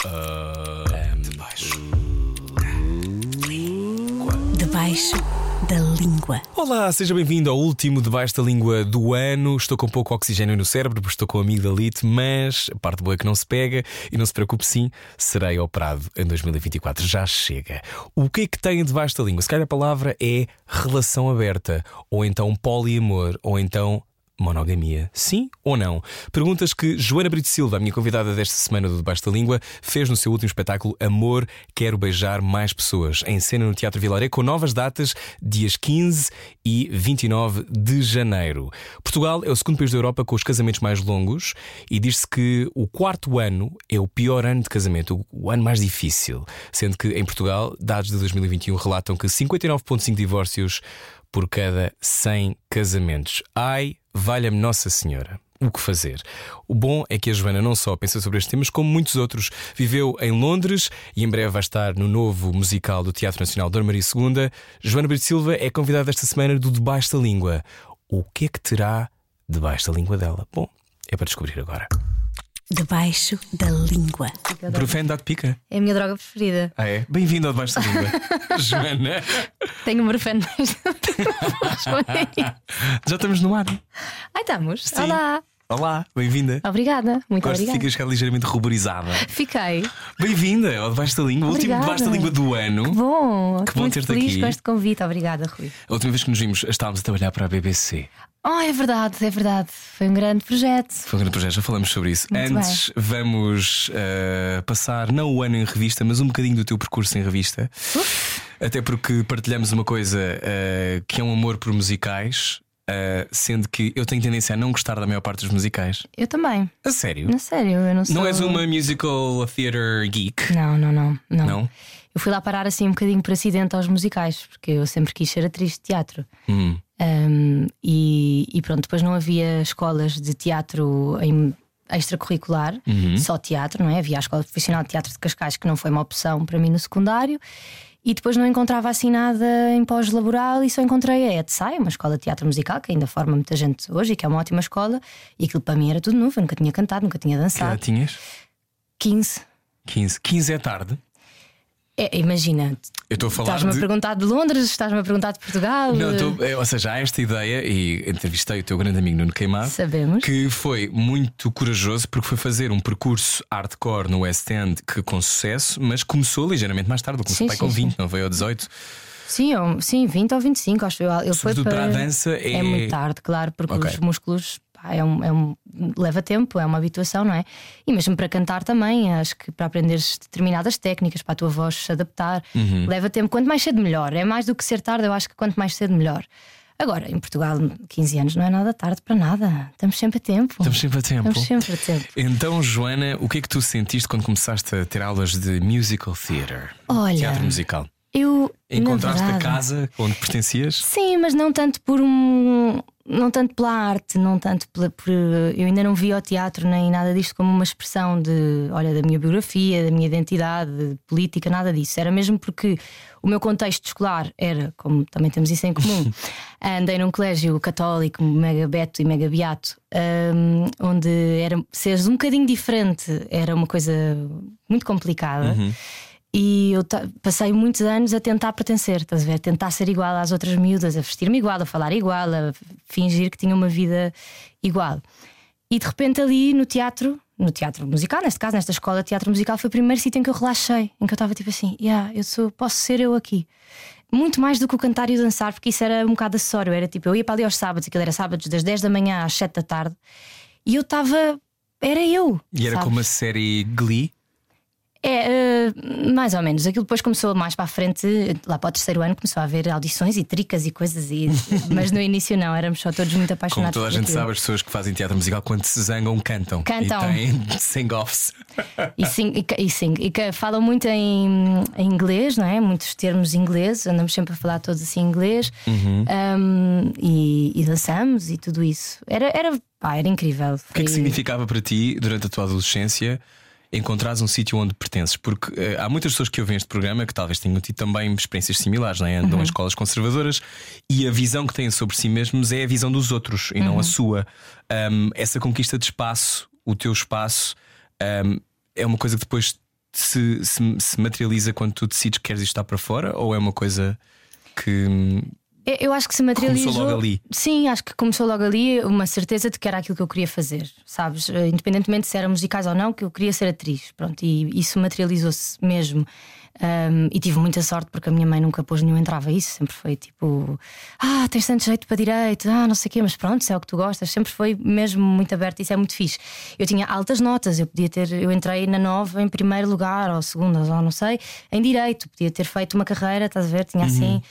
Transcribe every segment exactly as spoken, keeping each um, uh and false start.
Uh, Debaixo. Debaixo da Língua. Olá, seja bem-vindo ao último Debaixo da Língua do ano. Estou com pouco oxigênio no cérebro, porque estou com a amigdalite, mas a parte boa é que não se pega. E não se preocupe, sim, serei operado em dois mil e vinte e quatro. Já chega. O que é que tem debaixo da língua? Se calhar a palavra é relação aberta, ou então poliamor, ou então monogamia, sim ou não? Perguntas que Joana Brito Silva, a minha convidada desta semana do Debaixo da Língua, fez no seu último espetáculo Amor, Quero Beijar Mais Pessoas, em cena no Teatro Vila Auré, com novas datas, dias quinze e vinte e nove de janeiro. Portugal é o segundo país da Europa com os casamentos mais longos e diz-se que o quarto ano é o pior ano de casamento, o ano mais difícil, sendo que em Portugal, dados de dois mil e vinte e um relatam que cinquenta e nove vírgula cinco divórcios por cada cem casamentos. Ai, valha-me Nossa Senhora, o que fazer? O bom é que a Joana não só pensa sobre estes temas, como muitos outros. Viveu em Londres e em breve vai estar no novo musical do Teatro Nacional Dona Maria Segunda. Joana Brito Silva é convidada esta semana do Debaixo da Língua. O que é que terá debaixo da língua dela? Bom, é para descobrir agora. Debaixo da Língua. Prefere andar de pica? É a minha droga preferida. Ah, é? Bem-vindo ao Debaixo da Língua, Joana. Tenho um brefano, mas não tenho. Já estamos no ar. Ai, estamos. Sim. Olá. Olá, bem-vinda. Obrigada, muito Gosto obrigada. Ficas ligeiramente ruborizada. Fiquei. Bem-vinda ao Debaixo da Língua, o último Debaixo da Língua do ano. Que bom. Que bom ter-te aqui. Feliz com este convite, obrigada, Rui. A última vez que nos vimos, estávamos a trabalhar para a B B C. Oh, é verdade, é verdade. Foi um grande projeto. Foi um grande projeto, já falamos sobre isso. Muito Antes bem. vamos uh, passar, não o ano em revista, mas um bocadinho do teu percurso em revista. Uf. Até porque partilhamos uma coisa uh, que é um amor por musicais. Uh, sendo que eu tenho tendência a não gostar da maior parte dos musicais. Eu também. A sério? A sério, eu não sou... Não és uma musical theater geek? Não, não, não, não, não. Eu fui lá parar assim um bocadinho por acidente aos musicais, porque eu sempre quis ser atriz de teatro. Hum. um, e, e pronto, depois não havia escolas de teatro em extracurricular, uhum. só teatro, não é? Havia a Escola Profissional de Teatro de Cascais, que não foi uma opção para mim no secundário. E depois não encontrava assim nada em pós-laboral e só encontrei a Edsai, uma escola de teatro musical que ainda forma muita gente hoje e que é uma ótima escola. E aquilo para mim era tudo novo, eu nunca tinha cantado, nunca tinha dançado. Que já tinhas? quinze. quinze. quinze é tarde? É, imagina, estás-me de... a perguntar de Londres, estás-me a perguntar de Portugal. Não, tô... Ou seja, há esta ideia, e entrevistei o teu grande amigo Nuno Queimado. Sabemos. Que foi muito corajoso porque foi fazer um percurso hardcore no West End que, com sucesso, mas começou ligeiramente mais tarde. Começou sim, sim, com vinte, sim. Não veio ao dezoito. Sim, sim, vinte ou vinte e cinco, acho eu. Ele foi para... para a dança é... é muito tarde, claro, porque okay. os músculos. É um, é um, leva tempo, é uma habituação, não é? E mesmo para cantar também, acho que para aprenderes determinadas técnicas, para a tua voz se adaptar, uhum. leva tempo. Quanto mais cedo, melhor. É mais do que ser tarde, eu acho que quanto mais cedo, melhor. Agora, em Portugal, quinze anos não é nada tarde para nada. Estamos sempre a tempo. Estamos sempre a tempo. Estamos sempre a tempo. Então, Joana, o que é que tu sentiste quando começaste a ter aulas de musical theatre? Olha, teatro musical. Eu, Encontraste a casa onde pertencias? Sim, mas não tanto por um... Não tanto pela arte, não tanto pela, por, eu ainda não via o teatro nem nada disto como uma expressão de, olha, da minha biografia, da minha identidade política, nada disso. Era mesmo porque o meu contexto escolar era, como também temos isso em comum, andei num colégio católico, mega beto e mega beato, um, onde era, seres um bocadinho diferente era uma coisa muito complicada. Uhum. E eu passei muitos anos a tentar pertencer, estás a ver? Tentar ser igual às outras miúdas, a vestir-me igual, a falar igual, a fingir que tinha uma vida igual. E de repente ali no teatro, no teatro musical, neste caso, nesta escola de teatro musical, foi o primeiro sítio em que eu relaxei, em que eu estava tipo assim, yeah, eu sou, posso ser eu aqui. Muito mais do que o cantar e o dançar, porque isso era um bocado acessório. Era tipo, eu ia para ali aos sábados, aquilo era sábados das dez da manhã às sete da tarde. E eu estava, era eu. E era como a série Glee? É, uh, mais ou menos. Aquilo depois começou mais para a frente, lá para o terceiro ano começou a haver audições e tricas e coisas e... Mas no início não, éramos só todos muito apaixonados. Como toda a gente sabe, as pessoas que fazem teatro musical, quando se zangam, cantam. Cantam. E têm sing-offs. E sim, e, e, sim, e que, falam muito em, em inglês, não é? Muitos termos ingleses, andamos sempre a falar todos assim em inglês. Uhum. um, e, e dançamos e tudo isso. Era, era, pá, era incrível. Foi... O que é que significava para ti, durante a tua adolescência, encontrares um sítio onde pertences? Porque uh, há muitas pessoas que ouvem este programa que talvez tenham tido também experiências similares, não é? Andam uhum. em escolas conservadoras e a visão que têm sobre si mesmos é a visão dos outros e uhum. não a sua. Um, essa conquista de espaço, o teu espaço, um, é uma coisa que depois se, se, se materializa quando tu decides que queres isto estar para fora? Ou é uma coisa que... Eu acho que se materializou. Começou logo ali. Sim, acho que começou logo ali uma certeza de que era aquilo que eu queria fazer, sabes? Independentemente se eram musicais ou não, que eu queria ser atriz. Pronto, e isso materializou-se mesmo. Um, e tive muita sorte porque a minha mãe nunca pôs nenhum entrava isso. Sempre foi tipo: ah, tens tanto jeito para direito, ah, não sei o quê, mas pronto, se é o que tu gostas. Sempre foi mesmo muito aberto, isso é muito fixe. Eu tinha altas notas, eu podia ter, eu entrei na nova em primeiro lugar, ou segunda, ou não sei, em direito, podia ter feito uma carreira, estás a ver? Tinha assim. Uhum.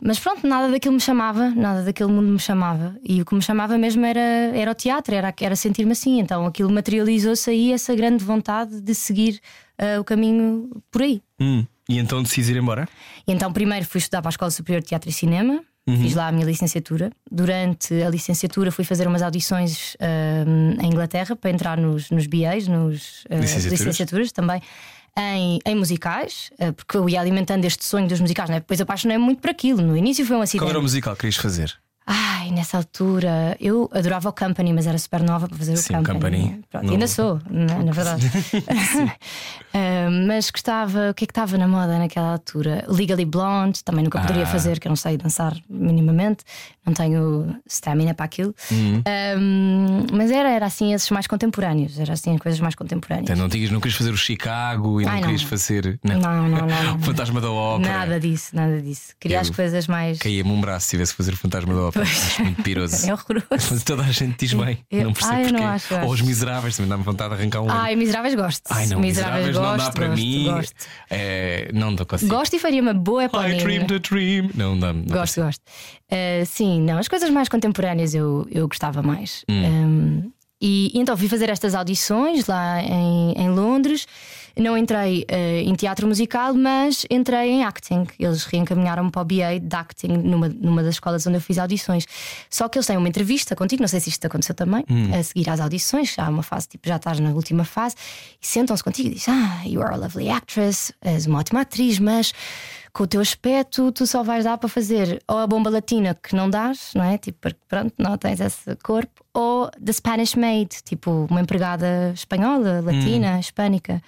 Mas pronto, nada daquilo me chamava, nada daquele mundo me chamava. E o que me chamava mesmo era, era o teatro, era, era sentir-me assim. Então aquilo materializou-se aí, essa grande vontade de seguir uh, o caminho por aí. Hum. E então decidis ir embora? E então primeiro fui estudar para a Escola Superior de Teatro e Cinema. Uhum. Fiz lá a minha licenciatura. Durante a licenciatura fui fazer umas audições uh, em Inglaterra para entrar nos, nos B As, nos uh, licenciaturas. licenciaturas também. Em, em musicais, porque eu ia alimentando este sonho dos musicais, não é? Depois apaixonei-me muito por aquilo. No início foi um acidente. Qual era o musical que querias fazer? Ai, nessa altura eu adorava o Company, mas era super nova para fazer o Sim, Company. Company. Pronto, no... Ainda sou, na, na verdade. uh, mas gostava, o que é que estava na moda naquela altura? Legally Blonde, também nunca poderia ah. fazer, que eu não sei dançar minimamente, não tenho stamina para aquilo. Uhum. Um, mas era, era assim, esses mais contemporâneos, era assim, coisas mais contemporâneas. Então não, tinhas, não querias fazer o Chicago e Ai, não, não querias fazer. Não, não, não. não, não o Fantasma da Ópera. Nada disso, nada disso. Queria eu as coisas mais. Caía-me um braço se tivesse fazer o Fantasma da Ópera. Acho muito piroso. É horroroso. Toda a gente diz bem. Eu, não percebo ai, porquê. Não acho, acho. Ou os Miseráveis, também dá-me vontade de arrancar um. Ai, Miseráveis gosto. Ai, não, Miseráveis, miseráveis gosto, não dá para gosto, mim. Gosto. É, não dá consigo. Gosto e faria uma boa epónima. I dreamed a dream. Não dá. Gosto, consigo. gosto. Uh, sim, não. As coisas mais contemporâneas eu, eu gostava mais. Hum. Um, e, e então fui fazer estas audições lá em, em Londres. Não entrei uh, em teatro musical, mas entrei em acting. Eles reencaminharam-me para o B A de acting numa, numa das escolas onde eu fiz audições. Só que eles têm uma entrevista contigo, não sei se isto aconteceu também, hum. a seguir às audições. Já há uma fase, tipo, já estás na última fase. E sentam-se contigo e dizem: ah, you are a lovely actress, és uma ótima atriz, mas com o teu aspecto tu só vais dar para fazer ou a bomba latina, que não dás, não é? Tipo, porque pronto, não tens esse corpo. Ou the Spanish maid, tipo uma empregada espanhola, latina, hum. hispânica.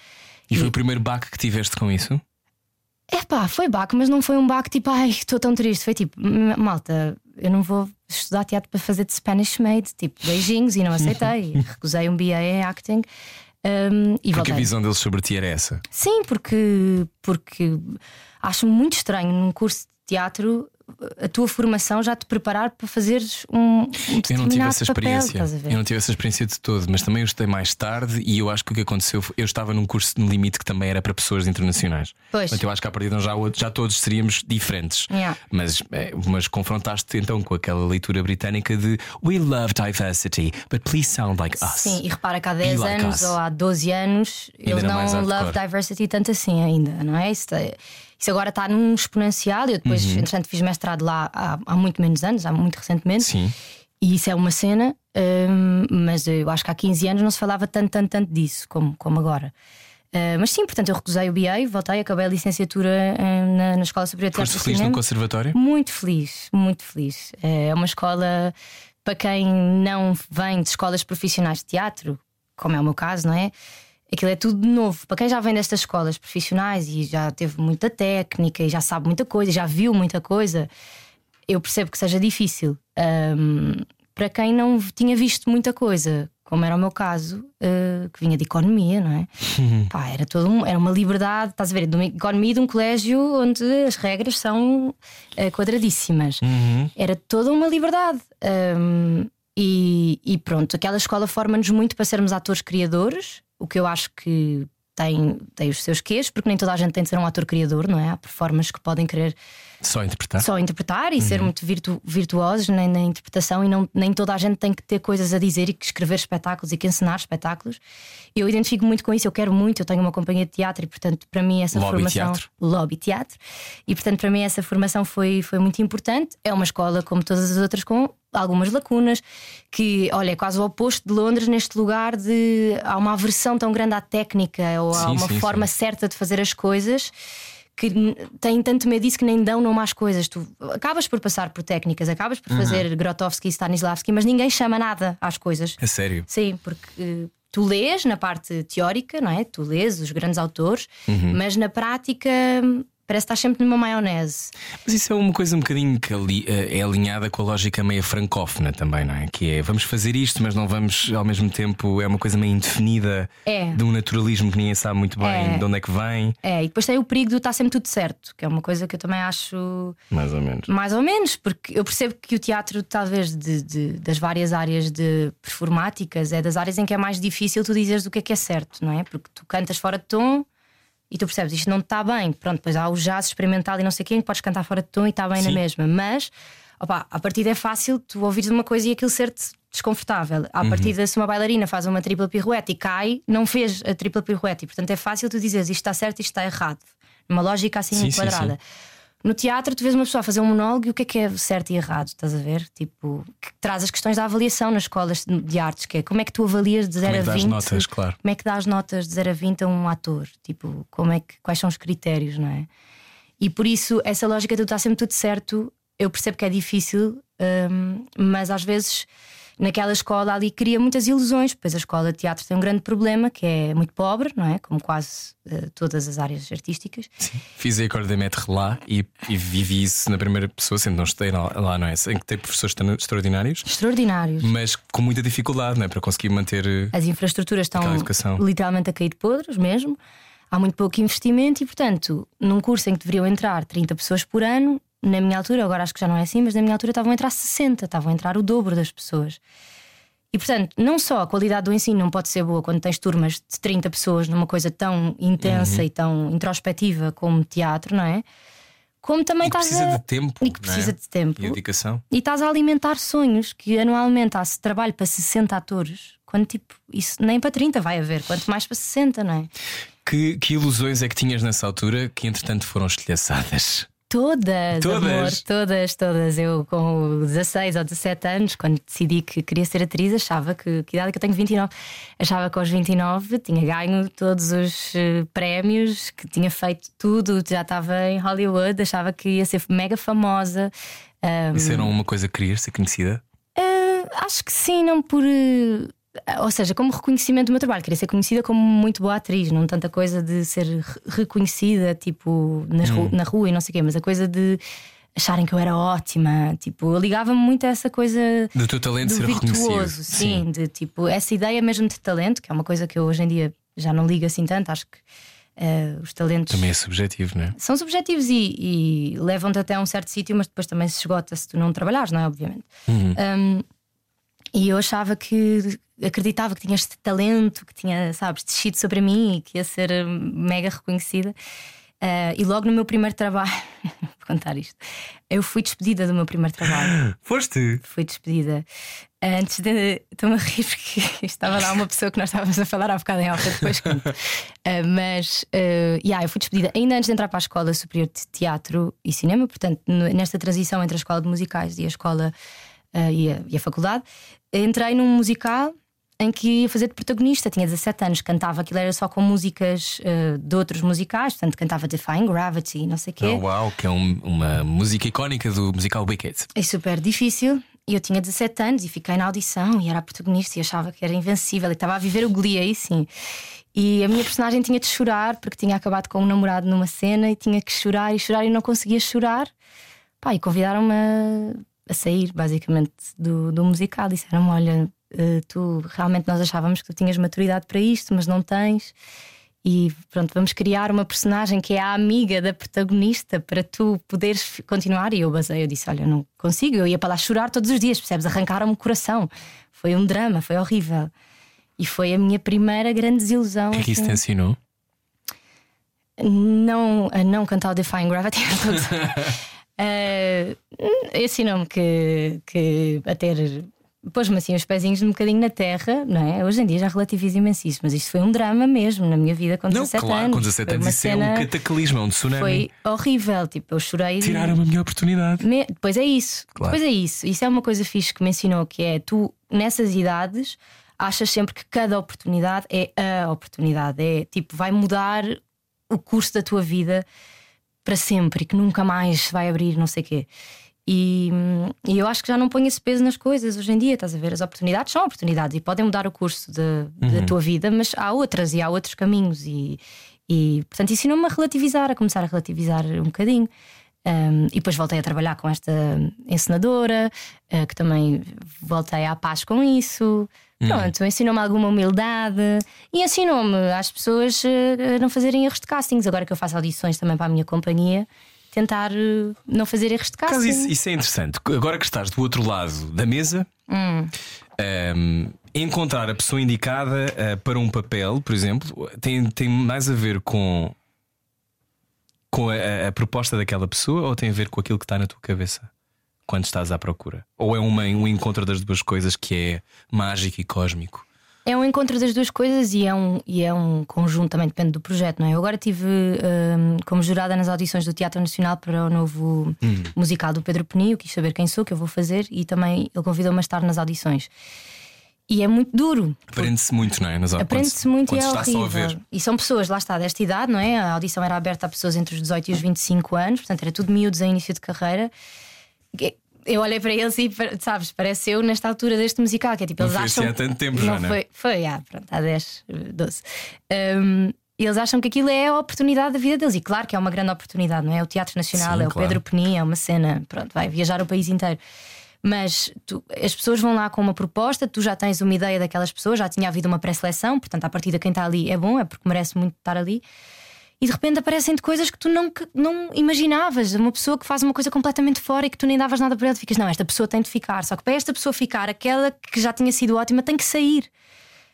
E foi o primeiro baque que tiveste com isso? É pá, foi baque, mas não foi um baque tipo, ai, estou tão triste. Foi tipo, malta, eu não vou estudar teatro para fazer de Spanish maid. Tipo, beijinhos, e não aceitei. Recusei um B A em acting. Um, e porque voltei. A visão deles sobre ti era essa? Sim, porque, porque acho muito estranho num curso de teatro a tua formação já te preparar para fazeres um, um eu não tive essa papel, experiência. Eu não tive essa experiência de todo, mas também eu estudei mais tarde e eu acho que o que aconteceu foi, eu estava num curso no limite que também era para pessoas internacionais. Pois. Portanto, eu acho que à partida já, já todos seríamos diferentes. Yeah. Mas, mas confrontaste-te então com aquela leitura britânica de we love diversity, but please sound like us. Sim, e repara que há dez like anos us. Ou há doze anos eles não love diversity tanto assim ainda, não é? Isso é... Isso agora está num exponencial. Eu depois, uhum. entretanto, fiz mestrado lá há, há muito menos anos, há muito recentemente. Sim. E isso é uma cena, hum, mas eu acho que há quinze anos não se falava tanto, tanto, tanto disso como, como agora. Uh, mas sim, portanto, eu recusei o B A, voltei, acabei a licenciatura uh, na, na Escola Superior de Teatro e Cinema. Foste feliz no conservatório? Muito feliz, muito feliz. É uma escola para quem não vem de escolas profissionais de teatro, como é o meu caso, não é? Aquilo é tudo novo. Para quem já vem destas escolas profissionais e já teve muita técnica e já sabe muita coisa, já viu muita coisa, eu percebo que seja difícil. Um, para quem não tinha visto muita coisa, como era o meu caso, uh, que vinha de economia, não é? Pá, era, todo um, era uma liberdade, estás a ver, de uma economia de um colégio onde as regras são uh, quadradíssimas. Uhum. Era toda uma liberdade. Um, e, e pronto, aquela escola forma-nos muito para sermos atores criadores. O que eu acho que tem, tem os seus quês, porque nem toda a gente tem de ser um ator criador, não é? Há performers que podem querer só interpretar, só interpretar e uhum. ser muito virtu, virtuosos na, na interpretação, e não, nem toda a gente tem que ter coisas a dizer e que escrever espetáculos e que ensinar espetáculos. Eu identifico muito com isso, eu quero muito, eu tenho uma companhia de teatro e, portanto, para mim essa Lobby formação. Teatro. Lobby Teatro. E, portanto, para mim essa formação foi, foi muito importante. É uma escola, como todas as outras, com algumas lacunas, que, olha, é quase o oposto de Londres, neste lugar de há uma aversão tão grande à técnica, ou sim, há uma sim, forma sim. certa de fazer as coisas, que têm tanto medo disso que nem dão nome às coisas. Tu acabas por passar por técnicas, acabas por uhum. fazer Grotowski e Stanislavski, mas ninguém chama nada às coisas. É sério? Sim, porque tu lês na parte teórica, não é? Tu lês os grandes autores, uhum. mas na prática parece que estás sempre numa maionese. Mas isso é uma coisa um bocadinho que ali, é alinhada com a lógica meio francófona também, não é? Que é, vamos fazer isto, mas não vamos ao mesmo tempo. É uma coisa meio indefinida, é. De um naturalismo que ninguém sabe muito bem é. De onde é que vem. É, e depois tem o perigo de estar sempre tudo certo, que é uma coisa que eu também acho. Mais ou menos. Mais ou menos, porque eu percebo que o teatro, talvez de, de, das várias áreas de performáticas, é das áreas em que é mais difícil tu dizeres o que é que é certo, não é? Porque tu cantas fora de tom. E tu percebes, isto não está bem. Pronto, depois há o jazz experimental e não sei quem que podes cantar fora de tom e está bem Sim. na mesma. Mas, opa, à partida é fácil tu ouvires uma coisa e aquilo ser-te desconfortável. À uhum. partida, se uma bailarina faz uma tripla pirueta e cai, não fez a tripla pirueta. E portanto é fácil tu dizeres, isto está certo e isto está errado. Numa lógica assim sim, enquadrada. Sim, sim. No teatro tu vês uma pessoa fazer um monólogo e o que é que é certo e errado, estás a ver? Tipo, que traz as questões da avaliação nas escolas de artes, que é como é que tu avalias de zero a vinte. Como é que dás notas, claro. Como é que dás notas de zero a vinte a um ator? Tipo, como é que, quais são os critérios, não é? E por isso, essa lógica de tu estar sempre tudo certo, eu percebo que é difícil, hum, mas às vezes naquela escola ali cria muitas ilusões. Pois a escola de teatro tem um grande problema, que é muito pobre, não é? Como quase uh, todas as áreas artísticas. Sim, fiz a école de maître lá e, e vivi isso na primeira pessoa, sempre não estudei lá, não é? Em que tem professores extraordinários. Extraordinários. Mas com muita dificuldade, não é? Para conseguir manter. As infraestruturas estão literalmente a cair de podres mesmo. Há muito pouco investimento e, portanto, num curso em que deveriam entrar trinta pessoas por ano. Na minha altura, agora acho que já não é assim, mas na minha altura estavam a entrar sessenta, estavam a entrar o dobro das pessoas. E portanto, não só a qualidade do ensino não pode ser boa quando tens turmas de trinta pessoas numa coisa tão intensa uhum. e tão introspectiva como teatro, não é? Como também e que estás precisa a... de tempo. E que precisa, não é? De tempo. E dedicação. E estás a alimentar sonhos, que anualmente há trabalho para sessenta atores, quando tipo, isso nem para trinta vai haver, quanto mais para sessenta, não é? Que, que ilusões é que tinhas nessa altura que entretanto foram estilhaçadas? Todas, todas, amor, todas, todas. Eu com dezasseis ou dezassete anos, quando decidi que queria ser atriz, achava que, que idade que eu tenho, vinte e nove. Achava que aos vinte e nove tinha ganho todos os uh, prémios, que tinha feito tudo, já estava em Hollywood, achava que ia ser mega famosa. um, Isso era uma coisa que querias, ser conhecida? Uh, acho que sim, não por... Uh, ou seja, como reconhecimento do meu trabalho. Queria ser conhecida como muito boa atriz, não tanta coisa de ser reconhecida, tipo, nas hum. ru- na rua e não sei o quê. Mas a coisa de acharem que eu era ótima, tipo, eu ligava-me muito a essa coisa do teu talento, do ser virtuoso, sim, sim, de tipo, essa ideia mesmo de talento, que é uma coisa que eu hoje em dia já não ligo assim tanto. Acho que uh, os talentos também é subjetivo, não é? São subjetivos e, e levam-te até a um certo sítio, mas depois também se esgota se tu não trabalhares, não é? Obviamente. Hum. Um, E eu achava que, acreditava que tinha este talento, que tinha, sabes, descido sobre mim e que ia ser mega reconhecida. Uh, e logo no meu primeiro trabalho, vou contar isto, eu fui despedida do meu primeiro trabalho. Foste? Fui despedida. Uh, antes de. Estou-me a rir porque estava lá uma pessoa que nós estávamos a falar há bocado em off, depois conto. Uh, mas, uh, yeah, eu fui despedida ainda antes de entrar para a Escola Superior de Teatro e Cinema, portanto, nesta transição entre a Escola de Musicais e a Escola. Uh, e, a, e a faculdade, entrei num musical em que ia fazer de protagonista. Tinha dezassete anos, cantava, aquilo era só com músicas uh, de outros musicais. Portanto, cantava Defying Gravity, não sei o quê. Oh, uau, que é um, uma música icónica do musical Wicked. É super difícil. E eu tinha dezassete anos e fiquei na audição e era a protagonista e achava que era invencível e estava a viver o Glee aí, sim. E a minha personagem tinha de chorar porque tinha acabado com um namorado numa cena e tinha que chorar e chorar e não conseguia chorar. Pá, e convidaram-me a... a sair basicamente do, do musical. Disseram-me, olha, tu realmente, nós achávamos que tu tinhas maturidade para isto, mas não tens. E pronto, vamos criar uma personagem que é a amiga da protagonista para tu poderes continuar. E eu basei, eu disse, olha, não consigo. Eu ia para lá chorar todos os dias, percebes? Arrancaram-me o coração. Foi um drama, foi horrível. E foi a minha primeira grande desilusão. O que é que isso assim. Te ensinou? Não, a não cantar o Defying Gravity. Uh, ensinou-me que, que a ter, pôs-me assim os pezinhos um bocadinho na terra, não é? Hoje em dia já relativizo imenso isso, mas isto foi um drama mesmo na minha vida com dezassete anos. Não, claro, com dezassete anos isso é um cataclismo, é um tsunami. Foi horrível, tipo, eu chorei. Tiraram-me a minha oportunidade. Me... Depois é isso, claro. Depois é isso. Isso é uma coisa fixe que me ensinou, que é tu, nessas idades, achas sempre que cada oportunidade é a oportunidade, é tipo, vai mudar o curso da tua vida para sempre e que nunca mais vai abrir, não sei o quê. E, e eu acho que já não ponho esse peso nas coisas hoje em dia, estás a ver? As oportunidades são oportunidades e podem mudar o curso de, uhum. da tua vida, mas há outras e há outros caminhos. E, e portanto, ensinou-me a relativizar, a começar a relativizar um bocadinho. Um, e depois voltei a trabalhar com esta encenadora, uh, que também voltei à paz com isso. Pronto, hum. ensinou-me alguma humildade e ensinou-me às pessoas a não fazerem erros de castings. Agora que eu faço audições também para a minha companhia, tentar não fazer erros de casting. Mas isso, isso é interessante. Agora que estás do outro lado da mesa, hum. um, encontrar a pessoa indicada uh, para um papel, por exemplo, tem, tem mais a ver com... com a, a proposta daquela pessoa, ou tem a ver com aquilo que está na tua cabeça quando estás à procura? Ou é uma, um encontro das duas coisas que é mágico e cósmico? É um encontro das duas coisas e é um, e é um conjunto, também depende do projeto, não é? Eu agora estive um, como jurada nas audições do Teatro Nacional para o novo hum. musical do Pedro Penin, o Quis Saber Quem Sou, que eu vou fazer, e também ele convidou-me a estar nas audições. E é muito duro. Aprende-se muito, não é? Nas Aprende-se muito quando e é horrível. Só a ver. E são pessoas, lá está, desta idade, não é? A audição era aberta a pessoas entre os dezoito e os vinte e cinco anos, portanto era tudo miúdos a início de carreira. Eu olhei para eles e, sabes, parece eu nesta altura deste musical, que é tipo, eles não acham. Foi há tanto tempo já, não foi? Foi, ah, pronto, há dez, doze. Um, eles acham que aquilo é a oportunidade da vida deles. E claro que é uma grande oportunidade, não é? O Teatro Nacional, sim, é o claro. Pedro Penin, é uma cena, pronto, vai viajar o país inteiro. Mas tu, as pessoas vão lá com uma proposta, tu já tens uma ideia daquelas pessoas, já tinha havido uma pré-seleção, portanto, a partir de quem está ali é bom, é porque merece muito estar ali. E de repente aparecem-te coisas que tu não, que não imaginavas. Uma pessoa que faz uma coisa completamente fora e que tu nem davas nada por ela, tu ficas, não, esta pessoa tem de ficar. Só que para esta pessoa ficar, aquela que já tinha sido ótima tem que sair,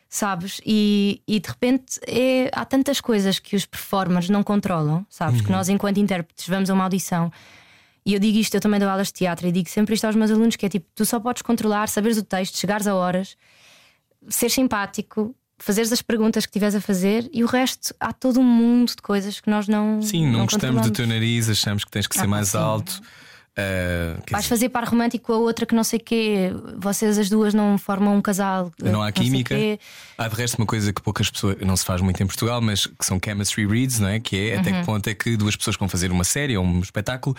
sabes? E, e de repente é, há tantas coisas que os performers não controlam, sabes? Uhum. Que nós, enquanto intérpretes, vamos a uma audição. E eu digo isto, eu também dou aulas de teatro e digo sempre isto aos meus alunos, que é tipo, tu só podes controlar, saberes o texto, chegares a horas, ser simpático, fazeres as perguntas que tiveres a fazer, e o resto há todo um mundo de coisas que nós não Sim, não, não gostamos do teu nariz, achamos que tens que ah, ser mais sim. alto. Uh, Vais dizer... fazer par romântico com a outra que não sei o quê. Vocês as duas não formam um casal. Não há química. Não há, de resto, uma coisa que poucas pessoas, não se faz muito em Portugal, mas que são chemistry reads, não é? Que é uhum. até que ponto é que duas pessoas que vão fazer uma série ou um espetáculo,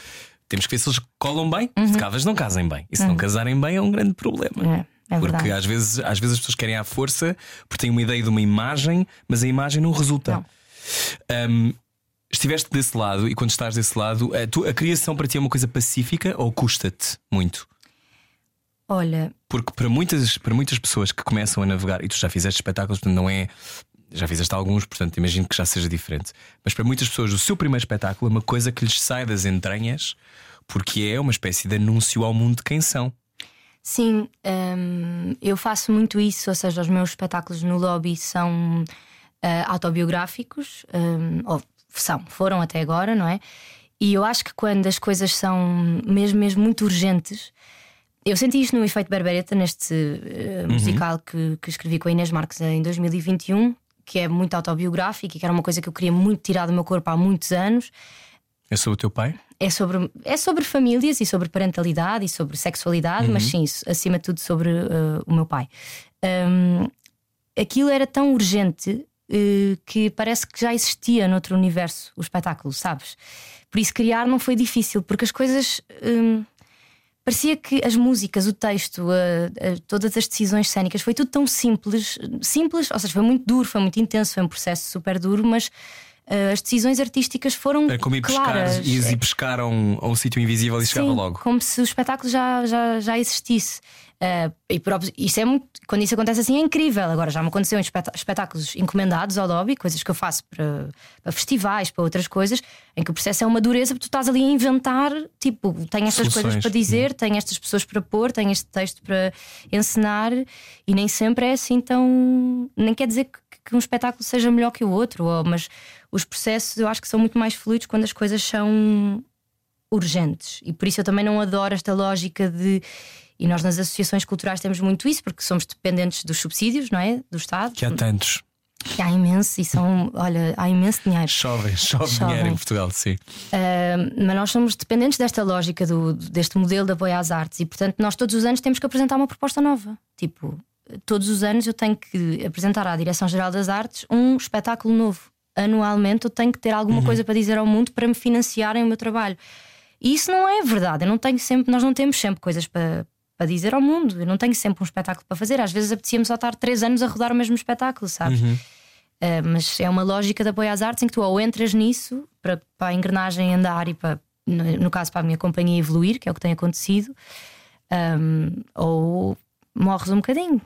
temos que ver se eles colam bem, uhum. se calvas não casem bem. E se uhum. não casarem bem é um grande problema. É, é porque às vezes, às vezes as pessoas querem à força, porque têm uma ideia de uma imagem, mas a imagem não resulta. Não. Um, estiveste desse lado, e quando estás desse lado, a, tu, a criação para ti é uma coisa pacífica ou custa-te muito? Olha. Porque para muitas, para muitas pessoas que começam a navegar, e tu já fizeste espetáculos, portanto não é. Já fizeste alguns, portanto imagino que já seja diferente. Mas para muitas pessoas o seu primeiro espetáculo é uma coisa que lhes sai das entranhas, porque é uma espécie de anúncio ao mundo de quem são. Sim, hum, eu faço muito isso. Ou seja, os meus espetáculos no Lobby são uh, autobiográficos, um, ou são, foram até agora, não é? E eu acho que quando as coisas são mesmo, mesmo muito urgentes. Eu senti isto no Efeito Berbereta, neste uh, musical uhum. que, que escrevi com a Inês Marques em dois mil e vinte e um, que é muito autobiográfico e que era uma coisa que eu queria muito tirar do meu corpo há muitos anos. É sobre o teu pai? É sobre, é sobre famílias e sobre parentalidade e sobre sexualidade, uhum. mas sim, acima de tudo sobre uh, o meu pai. Um, aquilo era tão urgente uh, que parece que já existia noutro universo o espetáculo, sabes? Por isso criar não foi difícil, porque as coisas... Um, parecia que as músicas, o texto, a, a, todas as decisões cénicas, foi tudo tão simples. Simples, ou seja, foi muito duro, foi muito intenso, foi um processo super duro, mas uh, as decisões artísticas foram é como ir claras. Pescar, ias e pescar a um, a um sítio invisível e sim, chegava logo. Como se o espetáculo já, já, já existisse. Uh, e por, isso é muito, quando isso acontece assim é incrível. Agora já me aconteceu em espetáculos encomendados ao Lobby, coisas que eu faço para, para festivais, para outras coisas, em que o processo é uma dureza, porque tu estás ali a inventar, tipo, tenho estas soluções, coisas para dizer, tenho estas pessoas para pôr, tenho este texto para encenar, e nem sempre é assim tão. Nem quer dizer que, que um espetáculo seja melhor que o outro, ou, mas os processos eu acho que são muito mais fluidos quando as coisas são urgentes. E por isso eu também não adoro esta lógica de. E nós nas associações culturais temos muito isso, porque somos dependentes dos subsídios, não é? Do Estado. Que há tantos. Que há imenso, e são, olha, há imenso dinheiro. Chove, chove, chove. dinheiro em Portugal, sim. Uh, mas nós somos dependentes desta lógica, do, deste modelo de apoio às artes, e portanto nós todos os anos temos que apresentar uma proposta nova. Tipo, todos os anos eu tenho que apresentar à Direção-Geral das Artes um espetáculo novo. Anualmente eu tenho que ter alguma uhum. coisa para dizer ao mundo para me financiarem o meu trabalho. E isso não é verdade. Eu não tenho sempre, nós não temos sempre coisas para, para dizer ao mundo. Eu não tenho sempre um espetáculo para fazer. Às vezes apetecia-me só estar três anos a rodar o mesmo espetáculo, sabes? Uhum. Uh, mas é uma lógica de apoio às artes em que tu ou entras nisso para, para a engrenagem andar e para, no, no caso, para a minha companhia evoluir, que é o que tem acontecido, um, ou morres um bocadinho.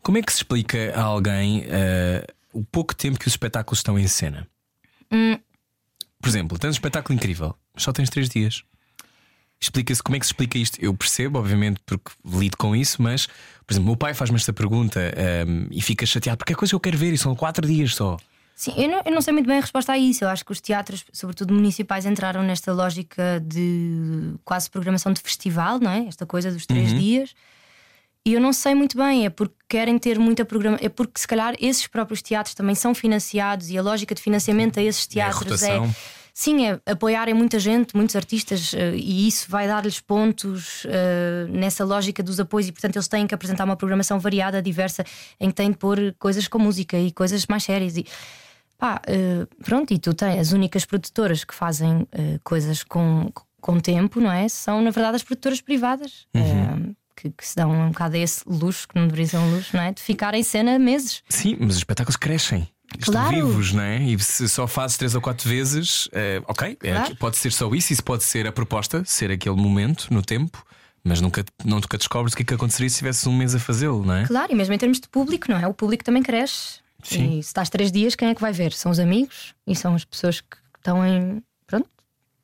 Como é que se explica a alguém uh, o pouco tempo que os espetáculos estão em cena? Hum. Por exemplo, tens um espetáculo incrível, mas só tens três dias. Explica-se, como é que se explica isto? Eu percebo, obviamente, porque lido com isso, mas, por exemplo, meu pai faz-me esta pergunta um, e fica chateado porque é coisa que eu quero ver e são quatro dias só. Sim, eu não, eu não sei muito bem a resposta a isso. Eu acho que os teatros, sobretudo municipais, entraram nesta lógica de quase programação de festival, não é? Esta coisa dos três uhum. dias. E eu não sei muito bem, é porque querem ter muita programação. É porque se calhar esses próprios teatros também são financiados e a lógica de financiamento a esses teatros é, a é sim, é apoiarem muita gente, muitos artistas, e isso vai dar-lhes pontos uh, nessa lógica dos apoios. E portanto eles têm que apresentar uma programação variada, diversa, em que têm de pôr coisas com música e coisas mais sérias e... Pá, uh, pronto, e tu tens as únicas produtoras que fazem uh, coisas com, com tempo, não é? São na verdade as produtoras privadas. Uhum. Uh, Que, que se dão um bocado a esse luxo, que não deveria ser um luxo, não é? De ficar em cena meses. Sim, mas os espetáculos crescem. Claro. Estão vivos, não é? E se só fazes três ou quatro vezes, uh, ok, claro. É, pode ser só isso, isso pode ser a proposta, ser aquele momento no tempo, mas nunca, nunca descobres o que é que aconteceria se tivesses um mês a fazê-lo, não é? Claro, e mesmo em termos de público, não é? O público também cresce. Sim. E se estás três dias, quem é que vai ver? São os amigos e são as pessoas que estão em... Pronto.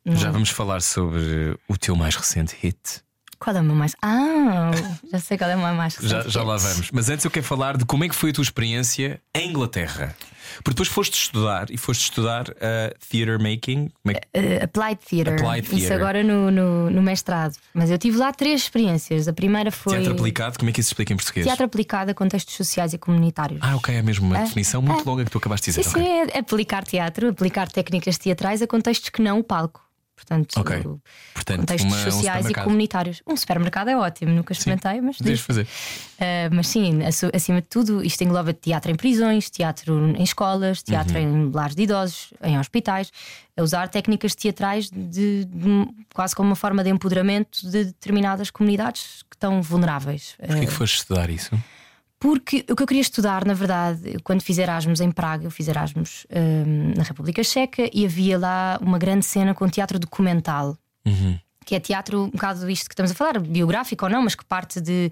Não. Já vamos falar sobre o teu mais recente hit. Qual é o meu mais? Ah, já sei qual é o meu mais recente. já, já lá vamos. Mas antes eu quero falar de como é que foi a tua experiência em Inglaterra. Porque depois foste estudar e foste estudar uh, Theatre Making. Como é que... uh, Applied Theatre. Applied Theatre. Isso agora no, no, no mestrado. Mas eu tive lá três experiências. A primeira foi... Teatro aplicado, como é que isso se explica em português? Teatro aplicado a contextos sociais e comunitários. Ah, ok, é mesmo uma uh, definição muito uh, longa que tu acabaste de dizer. Sim, okay. É aplicar teatro, aplicar técnicas teatrais a contextos que não o palco. Portanto, okay. o, Portanto contextos uma, sociais um e comunitários. Um supermercado é ótimo, nunca experimentei, sim, mas deixa fazer. Uh, mas sim, acima de tudo, isto engloba teatro em prisões, teatro em escolas, teatro uhum. em lares de idosos, em hospitais. A usar técnicas teatrais de, de, de, quase como uma forma de empoderamento de determinadas comunidades que estão vulneráveis. Porquê uh, que foste estudar isso? Porque o que eu queria estudar, na verdade, quando fiz Erasmus em Praga, eu fiz Erasmus um, na República Checa e havia lá uma grande cena com teatro documental, uhum. que é teatro, um bocado isto que estamos a falar, biográfico ou não, mas que parte de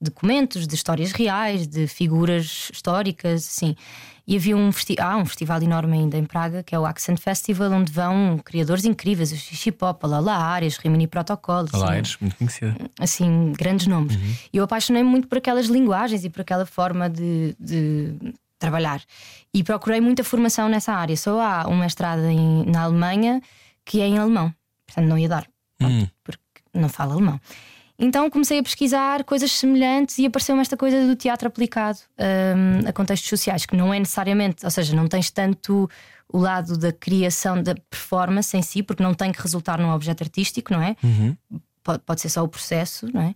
documentos, de histórias reais, de figuras históricas, assim. E havia um, festi ah, um festival enorme ainda em Praga, que é o Accent Festival, onde vão criadores incríveis, o Xixi Pop, a Lola Ares, Rimini Protocolo, Lola Ares, muito conhecida. Assim, grandes nomes. E uhum. eu apaixonei-me muito por aquelas linguagens e por aquela forma de, de trabalhar. E procurei muita formação nessa área. Só há um mestrado em, na Alemanha que é em alemão. Portanto, não ia dar, uhum. porque não falo alemão. Então comecei a pesquisar coisas semelhantes e apareceu-me esta coisa do teatro aplicado um, a contextos sociais, que não é necessariamente, ou seja, não tens tanto o lado da criação da performance em si, porque não tem que resultar num objeto artístico, não é? Uhum. Pode, pode ser só o processo, não é?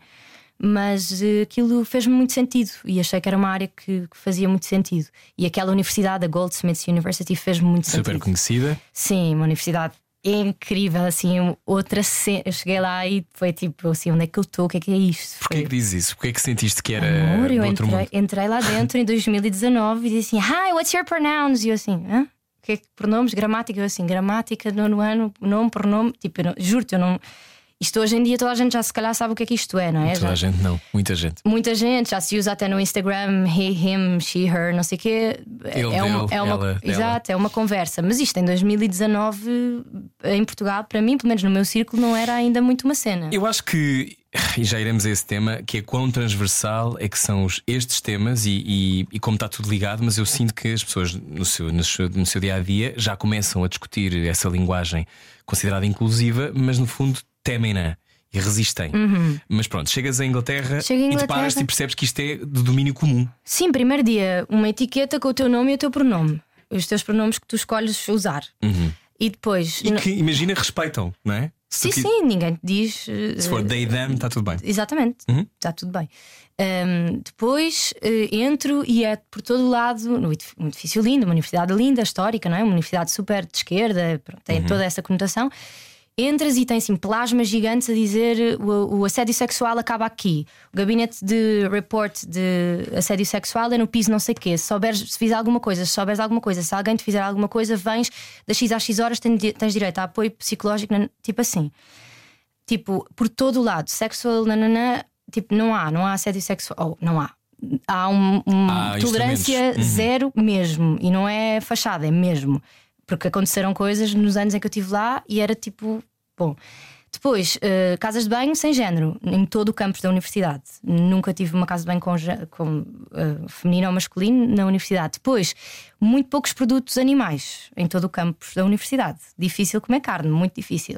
Mas uh, aquilo fez-me muito sentido e achei que era uma área que, que fazia muito sentido. E aquela universidade, a Goldsmiths University, fez-me muito Super sentido. Super conhecida. Sim, uma universidade incrível, assim, outra cena. Eu cheguei lá e foi tipo assim: onde é que eu estou? O que é que é isto? Porquê foi... que dizes isso? Porquê é que sentiste que era Amor, eu outro entrei, mundo? Entrei lá dentro em dois mil e dezanove e disse assim: Hi, what's your pronouns? E eu assim: hã? O que é que pronomes? Gramática? Eu assim: gramática, nono ano, nome, pronome. Tipo, eu juro-te, eu não. Isto hoje em dia toda a gente já se calhar sabe o que é que isto é, não é? Toda já... a gente não, muita gente. Muita gente já se usa até no Instagram, he, him, she, her, não sei o quê. Ele, é uma, dele, é uma... ela, exato, dela. É uma conversa. Mas isto em dois mil e dezanove em Portugal, para mim, pelo menos no meu círculo, não era ainda muito uma cena. Eu acho que, e já iremos a esse tema, que é quão transversal é que são estes temas e, e, e como está tudo ligado, mas eu sinto que as pessoas no seu, no seu, no seu dia-a-dia já começam a discutir essa linguagem considerada inclusiva, mas no fundo temem-na e resistem. Uhum. Mas pronto, chegas à Inglaterra, Chega à Inglaterra. e deparas-te e percebes que isto é de domínio comum. Sim, primeiro dia, uma etiqueta com o teu nome e o teu pronome. Os teus pronomes que tu escolhes usar. Uhum. E depois. E que, imagina, respeitam, não é? Sim, que... sim, ninguém te diz. Se for they, them, está tudo bem. Exatamente, uhum. está tudo bem. Um, depois uh, entro e é por todo o lado um edifício lindo, uma universidade linda, histórica, não é? Uma universidade super de esquerda, pronto, tem uhum. toda essa conotação. entras e tem assim plasmas gigantes a dizer o, o assédio sexual acaba aqui, o gabinete de report de assédio sexual é no piso não sei o quê, se souberes, se fizer alguma coisa, se souberes alguma coisa, se alguém te fizer alguma coisa, vens das X às X horas, tens, tens direito a apoio psicológico, tipo assim, tipo, por todo o lado, sexual, nanana, tipo, não há, não há assédio sexual, oh, não há. Há um, uma ah, tolerância zero uhum. mesmo. E não é fachada, é mesmo. Porque aconteceram coisas nos anos em que eu estive lá e era tipo, bom. Depois, uh, casas de banho sem género, em todo o campus da universidade. Nunca tive uma casa de banho com, com uh, feminino ou masculino na universidade. Depois, muito poucos produtos animais em todo o campus da universidade. Difícil comer carne, muito difícil.